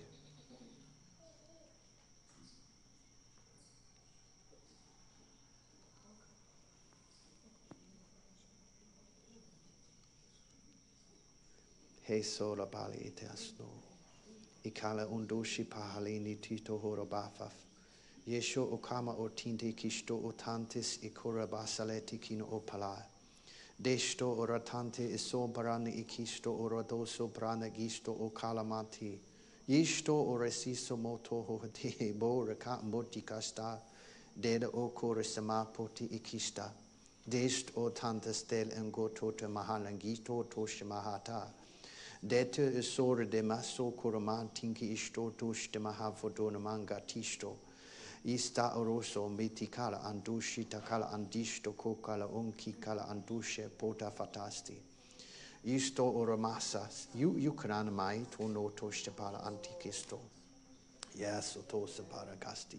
Hesola bali etesno ikala undoshi pahalini tito horobafaf yesho okama otinte kisto otantis ikorabasaleti kino opala Desto oratante iso barane ikisto oradoso brana gisto o calamati. Yisto oresiso moto hohati bo recat moticasta. Deda o coresamapoti ikista. Dest o tantastel and goto to mahalangito toshimahata. Deta isore de maso coromantinki isto tosh de mahavodonamanga tisto. Ista oroso miti kala andushi takala andisto kokala onki kala andushe pota fatasti. Isto oromasas you you can mai to no toshapala antikisto. Yes, otosa paragasti.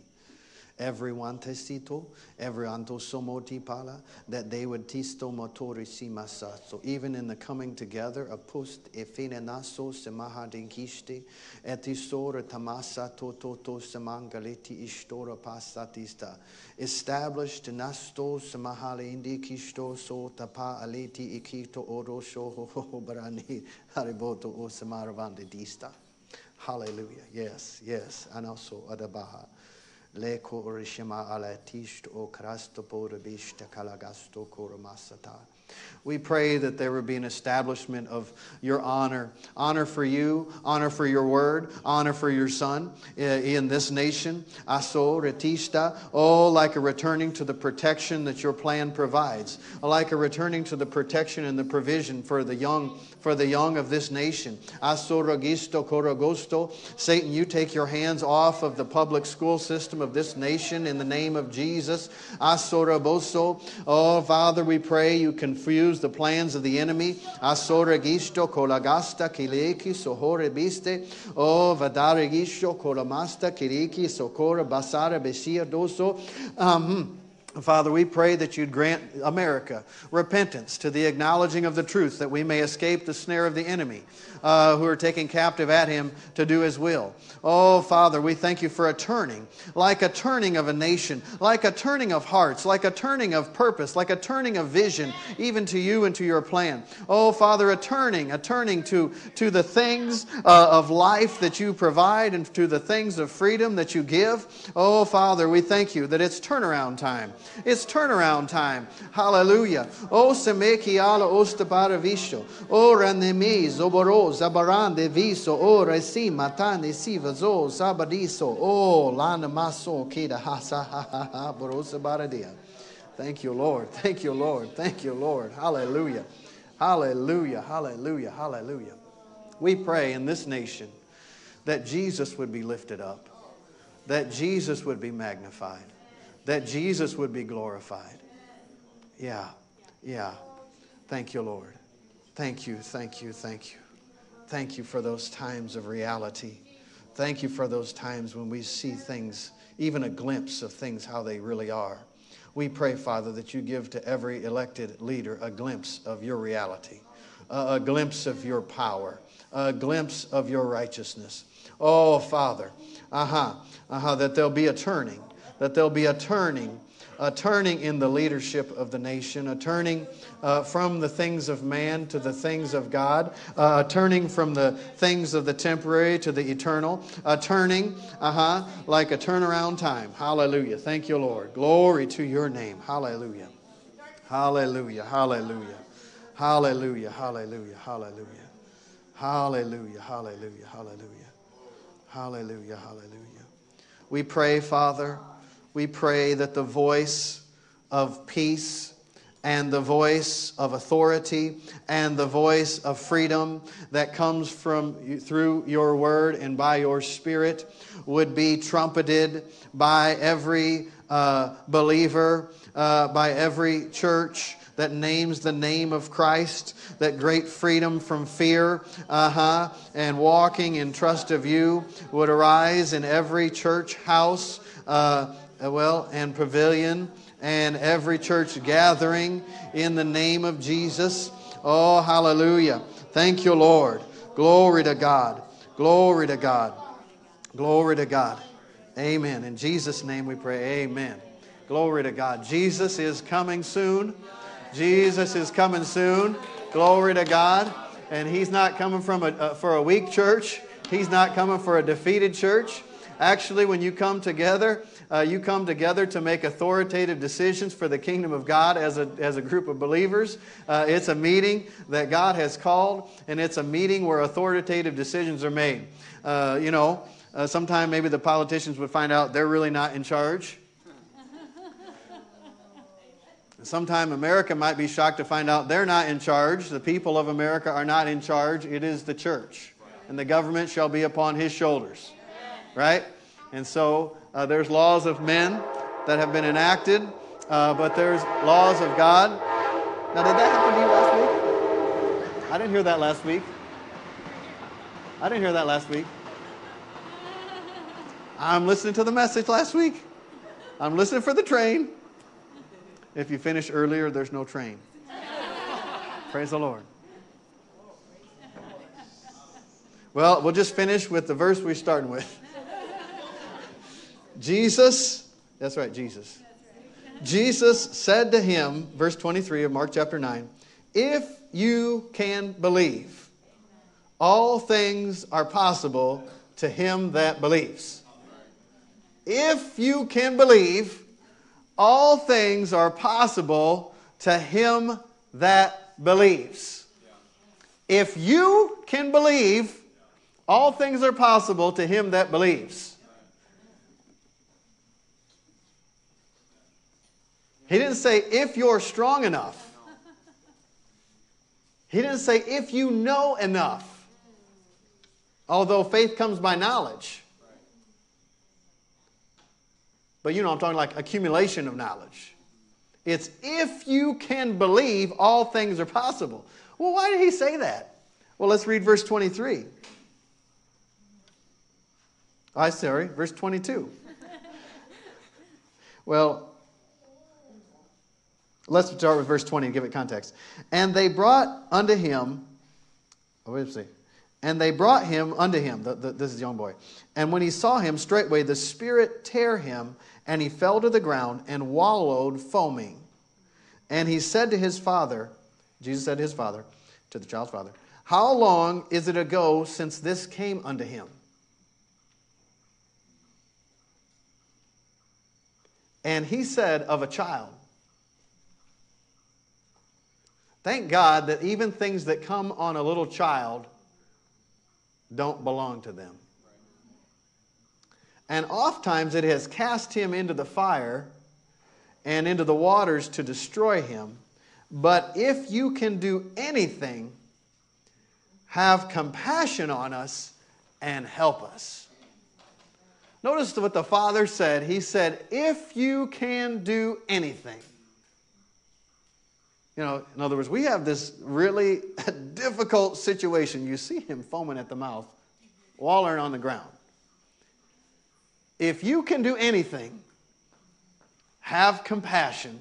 Everyone testito, every antosomoti pala, that they would tisto motori simasa. So even in the coming together, a post efenenaso semahadinkiste, etisora tamasa tototo semangaleti istora pasatista, established nasto semahale indikisto so tapa aleti ikito orosho hobarani hariboto osamaravandidista. Hallelujah. Yes, yes. And also adabaha. Leko orishima alatist o krastopo rabishta kalagasto koromasata. We pray that there would be an establishment of your honor. Honor for you, honor for your word, honor for your son in this nation. Aso retista, oh, like a returning to the protection that your plan provides. Like a returning to the protection and the provision for the young, for the young of this nation. Aso registo coragosto. Satan, you take your hands off of the public school system of this nation in the name of Jesus. Aso raboso. Oh, Father, we pray you can confuse the plans of the enemy. Asoregisto kolagasta kileki sohorebiste. Oh, vadaregisto kolamasta kileki sokora basara besia doso. Um. Father, we pray that you'd grant America repentance to the acknowledging of the truth, that we may escape the snare of the enemy uh, who are taken captive at him to do his will. Oh, Father, we thank you for a turning, like a turning of a nation, like a turning of hearts, like a turning of purpose, like a turning of vision, even to you and to your plan. Oh, Father, a turning, a turning to, to the things uh, of life that you provide and to the things of freedom that you give. Oh, Father, we thank you that it's turnaround time. It's turnaround time. Hallelujah. O semeki ala ostbaravisho. O ranemi zoboro zabarande viso. O resi matane sivazo sabadiso. O lanamaso keda hasa ha ha ha borosabaradia. Thank you, Lord. Thank you, Lord. Thank you, Lord. Hallelujah. Hallelujah. Hallelujah. Hallelujah. We pray in this nation that Jesus would be lifted up, that Jesus would be magnified, that Jesus would be glorified. Yeah. Yeah. Thank you, Lord. Thank you. Thank you. Thank you. Thank you for those times of reality. Thank you for those times when we see things, even a glimpse of things, how they really are. We pray, Father, that you give to every elected leader a glimpse of your reality, a glimpse of your power, a glimpse of your righteousness. Oh, Father, uh-huh, uh-huh, that there'll be a turning, that there'll be a turning, a turning in the leadership of the nation, a turning uh, from the things of man to the things of God, uh, a turning from the things of the temporary to the eternal, a turning, uh-huh, like a turnaround time. Hallelujah. Thank you, Lord. Glory to your name. Hallelujah. Hallelujah. Hallelujah. Hallelujah. Hallelujah. Hallelujah. Hallelujah. Hallelujah. Hallelujah. Hallelujah. Hallelujah. We pray, Father, we pray that the voice of peace and the voice of authority and the voice of freedom that comes from through your word and by your spirit would be trumpeted by every uh, believer, uh, by every church that names the name of Christ, that great freedom from fear, uh-huh, and walking in trust of you would arise in every church house, uh, well, and pavilion, and every church gathering in the name of Jesus. Oh, hallelujah. Thank you, Lord. Glory to God. Glory to God. Glory to God. Amen. In Jesus' name we pray. Amen. Glory to God. Jesus is coming soon. Jesus is coming soon. Glory to God. And he's not coming from a, uh, for a weak church. He's not coming for a defeated church. Actually, when you come together, uh, you come together to make authoritative decisions for the kingdom of God as a, as a group of believers. Uh, it's a meeting that God has called, and it's a meeting where authoritative decisions are made. Uh, you know, uh, sometime maybe the politicians would find out they're really not in charge. Sometime America might be shocked to find out they're not in charge. The people of America are not in charge. It is the church. And the government shall be upon his shoulders. Right? And so uh, there's laws of men that have been enacted, uh, but there's laws of God. Now, did that happen to you last week? I didn't hear that last week. I didn't hear that last week. I'm listening to the message last week. I'm listening for the train. If you finish earlier, there's no train. Praise the Lord. Well, we'll just finish with the verse we're starting with. Jesus, that's right, Jesus. Jesus said to him, verse twenty-three of Mark chapter nine, "If you can believe, all things are possible to him that believes." If you can believe, all things are possible to him that believes. If you can believe, all things are possible to him that believes. He didn't say, if you're strong enough. He didn't say, if you know enough. Although faith comes by knowledge. But you know, I'm talking like accumulation of knowledge. It's if you can believe, all things are possible. Well, why did he say that? Well, let's read verse twenty-three. I sorry, verse twenty-two. Well, let's start with verse twenty and give it context. And they brought unto him, oh, wait a second. And they brought him unto him. The, the, this is the young boy. And when he saw him, straightway the Spirit tare him, and he fell to the ground and wallowed foaming. And he said to his father, Jesus said to his father, to the child's father, "How long is it ago since this came unto him? And he said of a child, thank God that even things that come on a little child don't belong to them. And ofttimes it has cast him into the fire and into the waters to destroy him. But if you can do anything, have compassion on us and help us. Notice what the Father said. He said, if you can do anything. You know, in other words, we have this really difficult situation. You see him foaming at the mouth, wallowing on the ground. If you can do anything, have compassion.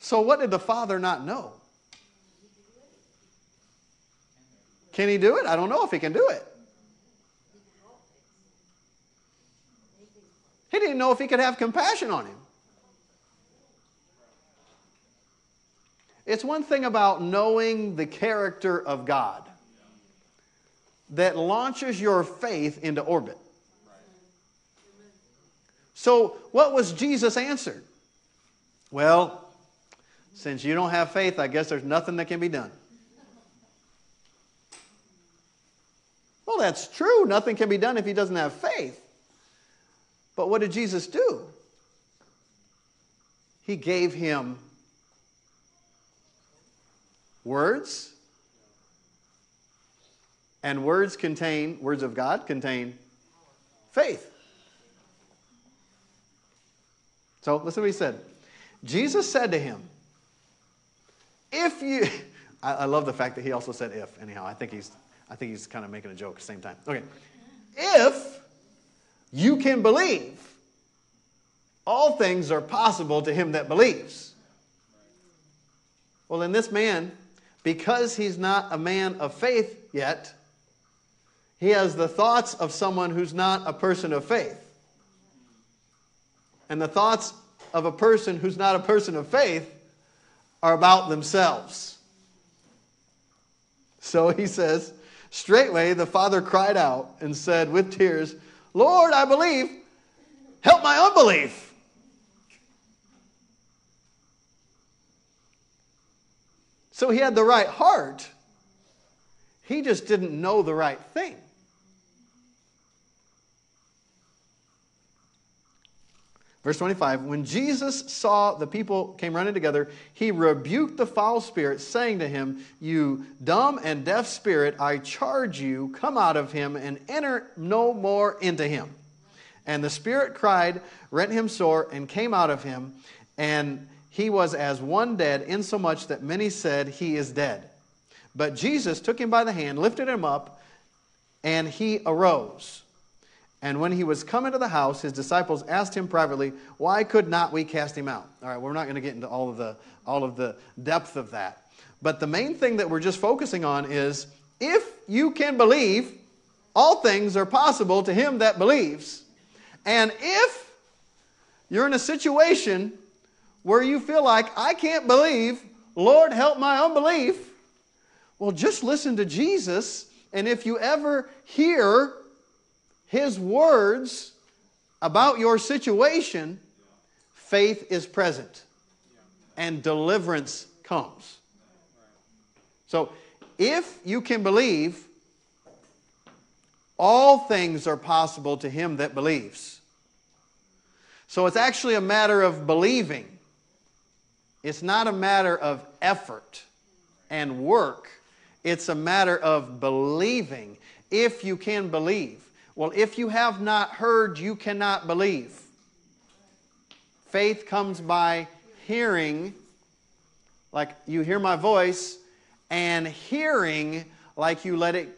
So what did the Father not know? Can he do it? I don't know if he can do it. He didn't know if he could have compassion on him. It's one thing about knowing the character of God that launches your faith into orbit. So what was Jesus' answer? Well, since you don't have faith, I guess there's nothing that can be done. Well, that's true. Nothing can be done if he doesn't have faith. But what did Jesus do? He gave him words. And words contain, words of God contain faith. So listen to what he said. Jesus said to him, if you... I, I love the fact that he also said if. Anyhow, I think he's, I think he's kind of making a joke at the same time. Okay. If you can believe, all things are possible to him that believes. Well, in this man, because he's not a man of faith yet, he has the thoughts of someone who's not a person of faith. And the thoughts of a person who's not a person of faith are about themselves. So he says, straightway the father cried out and said with tears, Lord, I believe, help my unbelief. So he had the right heart. He just didn't know the right thing. Verse twenty-five, when Jesus saw the people came running together, he rebuked the foul spirit, saying to him, you dumb and deaf spirit, I charge you, come out of him and enter no more into him. And the spirit cried, rent him sore, and came out of him. And he was as one dead, insomuch that many said, he is dead. But Jesus took him by the hand, lifted him up, and he arose. And when he was come into the house, his disciples asked him privately, why could not we cast him out? All right, we're not going to get into all of the, all of the depth of that. But the main thing that we're just focusing on is, if you can believe, all things are possible to him that believes. And if you're in a situation where you feel like, I can't believe, Lord, help my unbelief, well, just listen to Jesus. And if you ever hear his words about your situation, faith is present and deliverance comes. So if you can believe, all things are possible to him that believes. So it's actually a matter of believing. It's not a matter of effort and work. It's a matter of believing. If you can believe. Well, if you have not heard, you cannot believe. Faith comes by hearing, like you hear my voice, and hearing like you let it,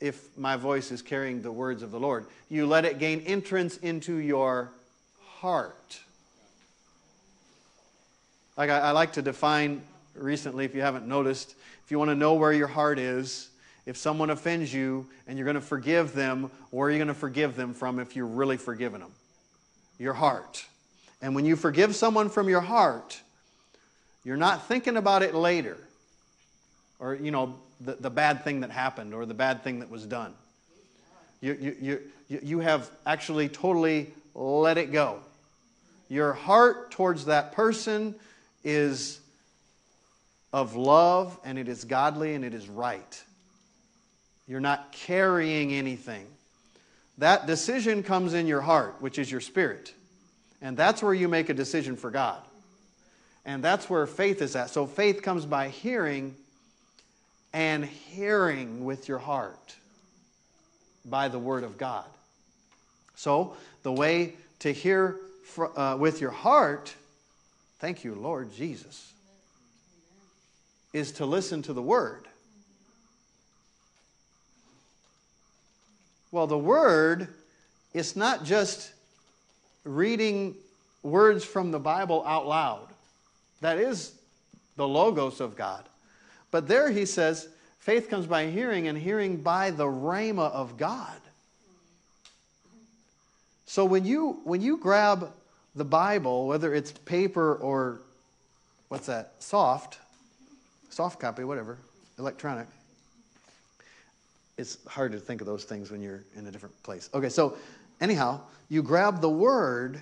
if my voice is carrying the words of the Lord, you let it gain entrance into your heart. Like I, I like to define recently, if you haven't noticed, if you want to know where your heart is, if someone offends you and you're going to forgive them, where are you going to forgive them from if you're really forgiving them? Your heart. And when you forgive someone from your heart, you're not thinking about it later. Or, you know, the, the bad thing that happened or the bad thing that was done. You, you, you, you have actually totally let it go. Your heart towards that person is of love, and it is godly, and it is right. You're not carrying anything. That decision comes in your heart, which is your spirit. And that's where you make a decision for God. And that's where faith is at. So faith comes by hearing, and hearing with your heart by the Word of God. So the way to hear fr- uh, with your heart, thank you, Lord Jesus, is to listen to the Word. Well, the Word, it's not just reading words from the Bible out loud. That is the logos of God. But there he says, faith comes by hearing, and hearing by the rhema of God. So when you, when you grab the Bible, whether it's paper or, what's that, soft, soft copy, whatever, electronic. It's hard to think of those things when you're in a different place. Okay, so anyhow, you grab the Word,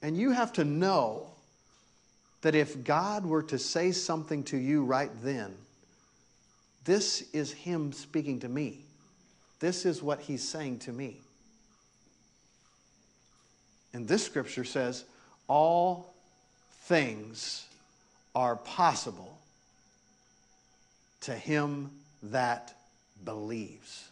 and you have to know that if God were to say something to you right then, this is Him speaking to me. This is what He's saying to me. And this scripture says, all things are possible to him that believes.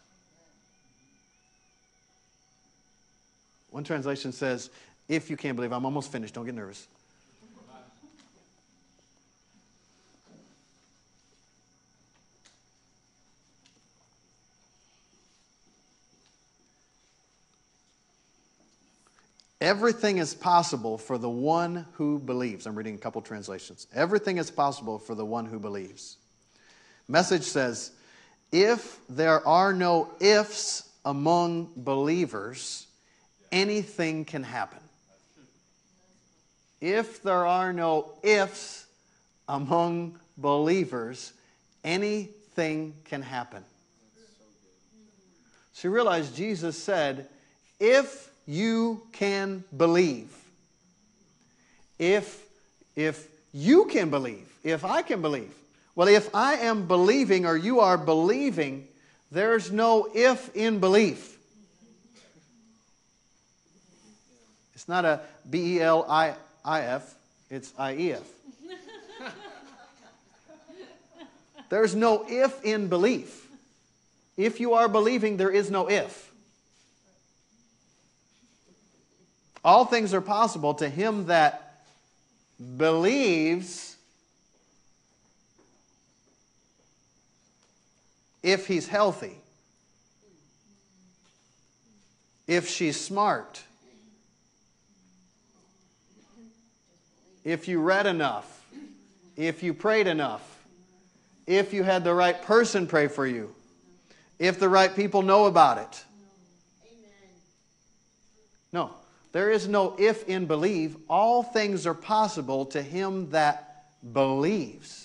One translation says, if you can't believe, I'm almost finished, don't get nervous. Everything is possible for the one who believes. I'm reading a couple translations. Everything is possible for the one who believes. Message says, if there are no ifs among believers, anything can happen. If there are no ifs among believers, anything can happen. So you realize Jesus said, if you can believe, if, if you can believe, if I can believe. Well, if I am believing or you are believing, there's no if in belief. It's not a B E L I I F, it's I E F. There's no if in belief. If you are believing, there is no if. All things are possible to him that believes, if he's healthy, if she's smart, if you read enough, if you prayed enough, if you had the right person pray for you, if the right people know about it. No, there is no if in believe. All things are possible to him that believes.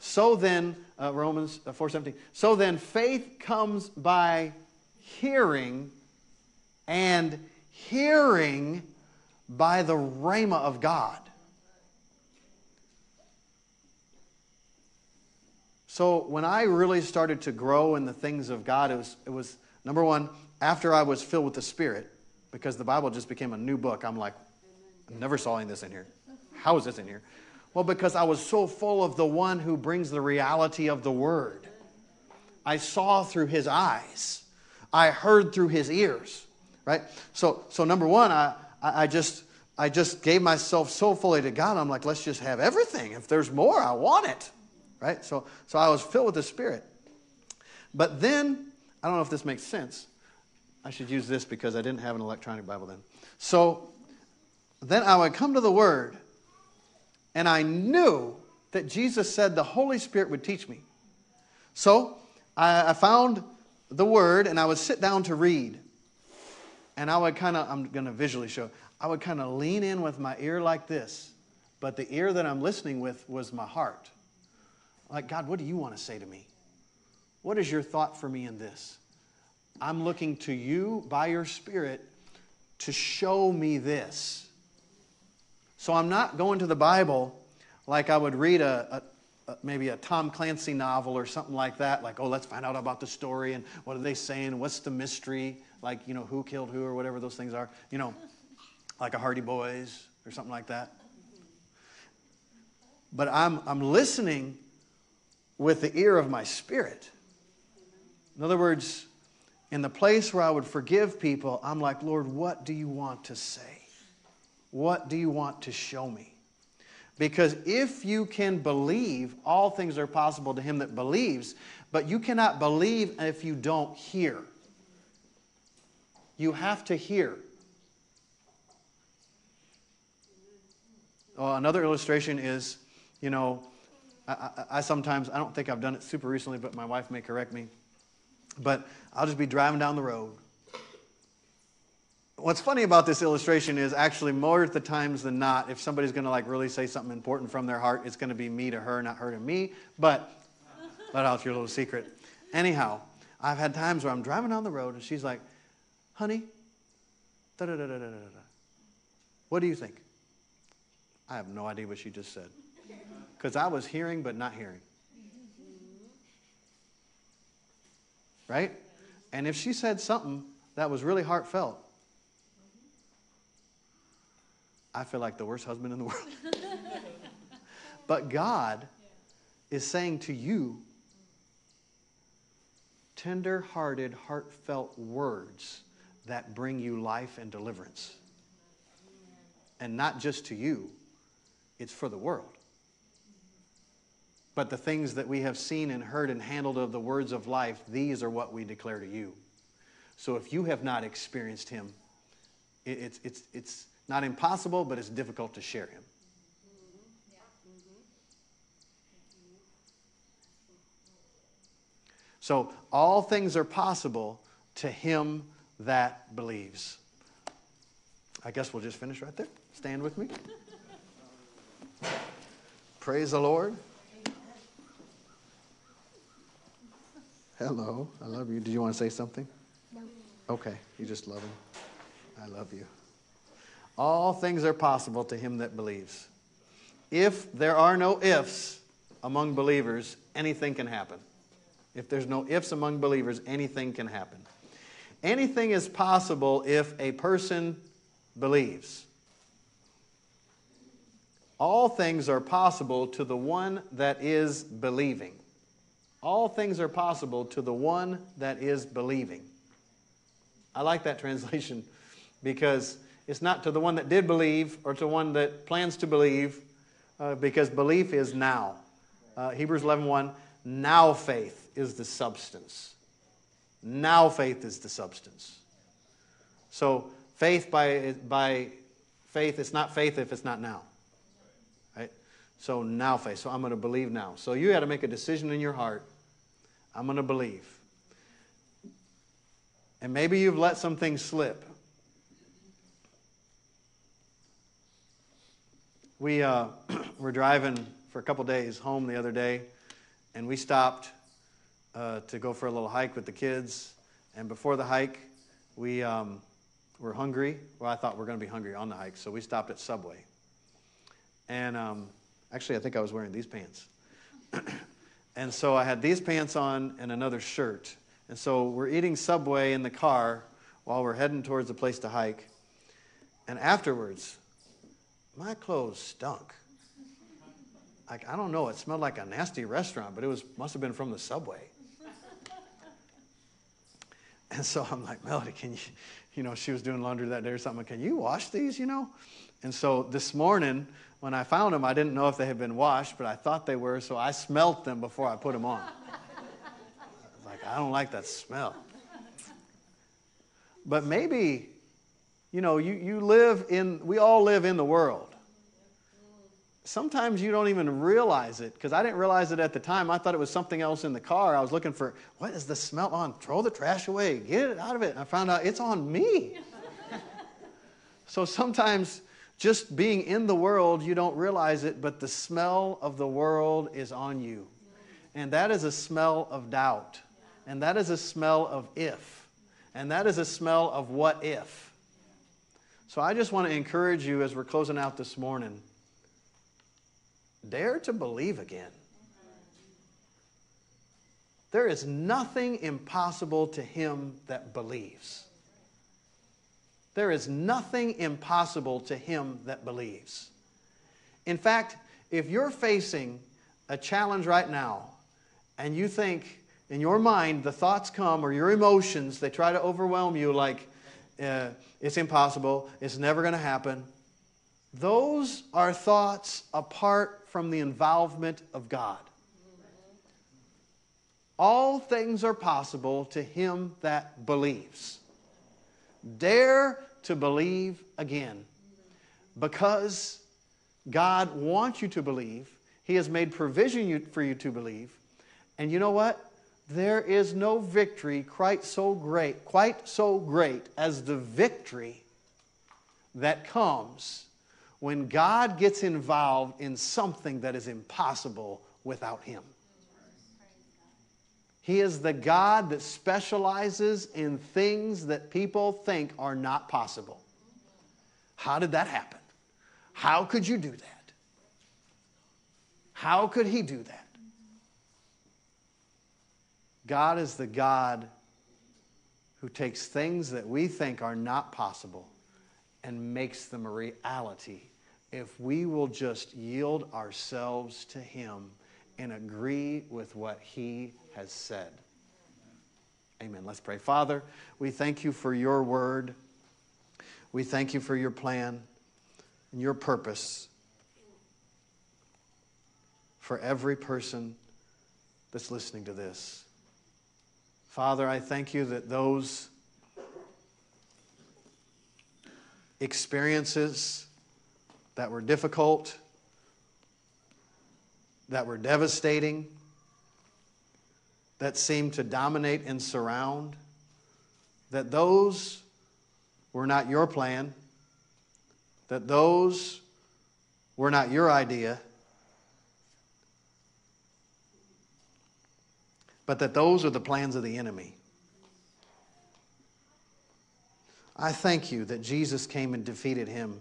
So then, uh, Romans four seventeen, so then faith comes by hearing, and hearing by the rhema of God. So when I really started to grow in the things of God, it was, it was number one, after I was filled with the Spirit, because the Bible just became a new book. I'm like, I never saw any of this in here. How is this in here? Well, because I was so full of the one who brings the reality of the Word. I saw through his eyes. I heard through his ears, right? So, so number one, I, I, just, I just gave myself so fully to God. I'm like, let's just have everything. If there's more, I want it, right? So, so I was filled with the Spirit. But then, I don't know if this makes sense. I should use this because I didn't have an electronic Bible then. So then I would come to the Word, and I knew that Jesus said the Holy Spirit would teach me. So I, I found the Word, and I would sit down to read. And I would kind of, I'm going to visually show, I would kind of lean in with my ear like this. But the ear that I'm listening with was my heart. Like, God, what do you want to say to me? What is your thought for me in this? I'm looking to you by your Spirit to show me this. So I'm not going to the Bible like I would read a, a, a maybe a Tom Clancy novel or something like that. Like, oh, let's find out about the story and what are they saying? What's the mystery? Like, you know, who killed who or whatever those things are. You know, like a Hardy Boys or something like that. But I'm, I'm listening with the ear of my spirit. In other words, in the place where I would forgive people, I'm like, Lord, what do you want to say? What do you want to show me? Because if you can believe, all things are possible to him that believes, but you cannot believe if you don't hear. You have to hear. Well, another illustration is, you know, I, I, I sometimes, I don't think I've done it super recently, but my wife may correct me, but I'll just be driving down the road. What's funny about this illustration is actually more at the times than not, if somebody's going to like really say something important from their heart, it's going to be me to her, not her to me, but let out your little secret. Anyhow, I've had times where I'm driving down the road and she's like, honey, da-da-da-da-da-da-da. What do you think? I have no idea what she just said. Because I was hearing but not hearing. Right? And if she said something that was really heartfelt, I feel like the worst husband in the world. But God is saying to you tender-hearted, heartfelt words that bring you life and deliverance. And not just to you, it's for the world. But the things that we have seen and heard and handled of the words of life, these are what we declare to you. So if you have not experienced him, it's, it's, it's not impossible, but it's difficult to share him. So all things are possible to him that believes. I guess we'll just finish right there. Stand with me. Praise the Lord. Hello, I love you. Did you want to say something? No. Okay, you just love him. I love you. All things are possible to him that believes. If there are no ifs among believers, anything can happen. If there's no ifs among believers, anything can happen. Anything is possible if a person believes. All things are possible to the one that is believing. All things are possible to the one that is believing. I like that translation because it's not to the one that did believe or to one that plans to believe, uh, because belief is now. Uh, Hebrews eleven one, now faith is the substance. Now faith is the substance. So faith by, by faith, it's not faith if it's not now. Right? So now faith. So I'm going to believe now. So you got to make a decision in your heart. I'm going to believe. And maybe you've let some things slip. We uh, were driving for a couple days home the other day, and we stopped uh, to go for a little hike with the kids. And before the hike, we um, were hungry. Well, I thought we were going to be hungry on the hike, so we stopped at Subway. And um, actually, I think I was wearing these pants. And so I had these pants on and another shirt. And so we're eating Subway in the car while we're heading towards the place to hike. And afterwards, my clothes stunk. Like, I don't know, it smelled like a nasty restaurant, but it was must have been from the Subway. And so I'm like, Melody, can you, you know, she was doing laundry that day or something. Can you wash these, you know? And so this morning, when I found them, I didn't know if they had been washed, but I thought they were, so I smelt them before I put them on. I was like, I don't like that smell. But maybe, you know, you, you live in, we all live in the world. Sometimes you don't even realize it, because I didn't realize it at the time. I thought it was something else in the car. I was looking for, what is the smell on? Throw the trash away. Get it out of it. And I found out it's on me. So sometimes, just being in the world, you don't realize it, but the smell of the world is on you. And that is a smell of doubt. And that is a smell of if. And that is a smell of what if. So I just want to encourage you as we're closing out this morning. Dare to believe again. There is nothing impossible to him that believes. There is nothing impossible to him that believes. In fact, if you're facing a challenge right now and you think in your mind the thoughts come or your emotions, they try to overwhelm you like uh, it's impossible, it's never going to happen. Those are thoughts apart from the involvement of God. All things are possible to him that believes. Dare to believe again, because God wants you to believe. He has made provision for you to believe. And you know what? There is no victory quite so great, quite so great as the victory that comes when God gets involved in something that is impossible without him. He is the God that specializes in things that people think are not possible. How did that happen? How could you do that? How could he do that? God is the God who takes things that we think are not possible and makes them a reality if we will just yield ourselves to him and agree with what he has said. Amen. Let's pray. Father, we thank you for your word. We thank you for your plan and your purpose for every person that's listening to this. Father, I thank you that those experiences that were difficult, that were devastating, that seemed to dominate and surround, that those were not your plan, that those were not your idea, but that those are the plans of the enemy. I thank you that Jesus came and defeated him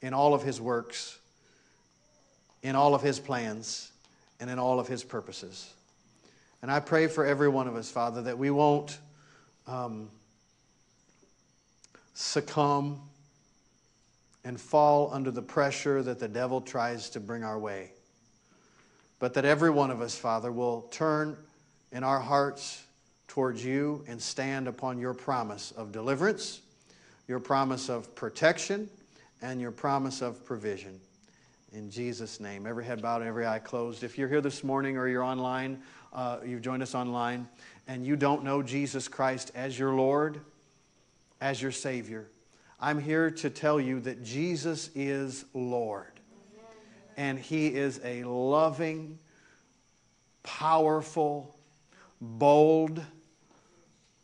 in all of his works, in all of his plans, and in all of his purposes. And I pray for every one of us, Father, that we won't um, succumb and fall under the pressure that the devil tries to bring our way. But that every one of us, Father, will turn in our hearts towards you and stand upon your promise of deliverance, your promise of protection, and your promise of provision. In Jesus' name, every head bowed and every eye closed. If you're here this morning or you're online, uh, you've joined us online, and you don't know Jesus Christ as your Lord, as your Savior, I'm here to tell you that Jesus is Lord. And he is a loving, powerful, bold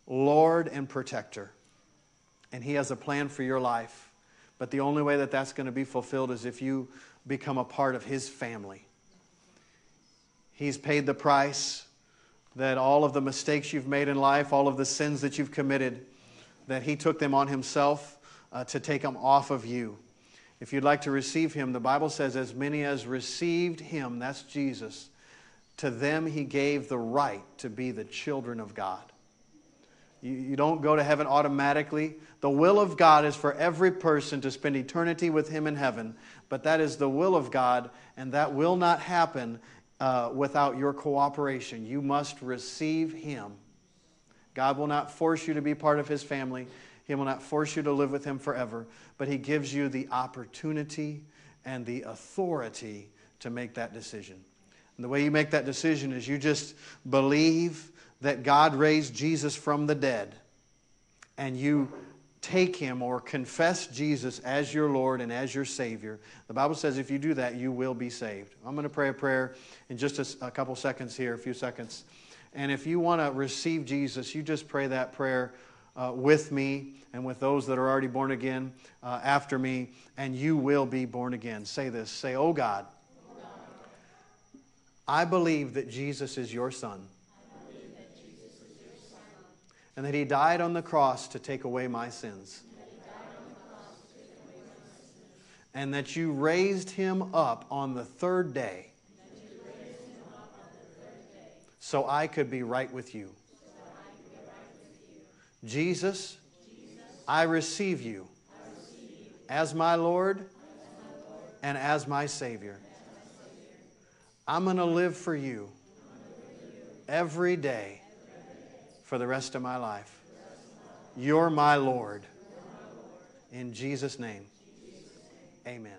Lord and protector. And he has a plan for your life. But the only way that that's going to be fulfilled is if you become a part of his family. He's paid the price that all of the mistakes you've made in life, all of the sins that you've committed, that he took them on himself uh, to take them off of you. If you'd like to receive him, the Bible says, as many as received him, that's Jesus, to them he gave the right to be the children of God. You, you don't go to heaven automatically. The will of God is for every person to spend eternity with him in heaven, but that is the will of God, and that will not happen uh, without your cooperation. You must receive him. God will not force you to be part of his family. He will not force you to live with him forever, but he gives you the opportunity and the authority to make that decision. And the way you make that decision is you just believe that God raised Jesus from the dead, and you take him or confess Jesus as your Lord and as your Savior. The Bible says if you do that, you will be saved. I'm going to pray a prayer in just a, a couple seconds here, a few seconds. And if you want to receive Jesus, you just pray that prayer uh, with me and with those that are already born again uh, after me, and you will be born again. Say this. Say, "Oh God, I believe that Jesus is your Son. I believe that Jesus is and that he died on the cross to take away my sins, and that you raised him up on the third day so I could be right with you. Jesus, I receive you as my Lord and as my Savior. I'm going to live for you every day for the rest of my life. You're my Lord. In Jesus' name, amen.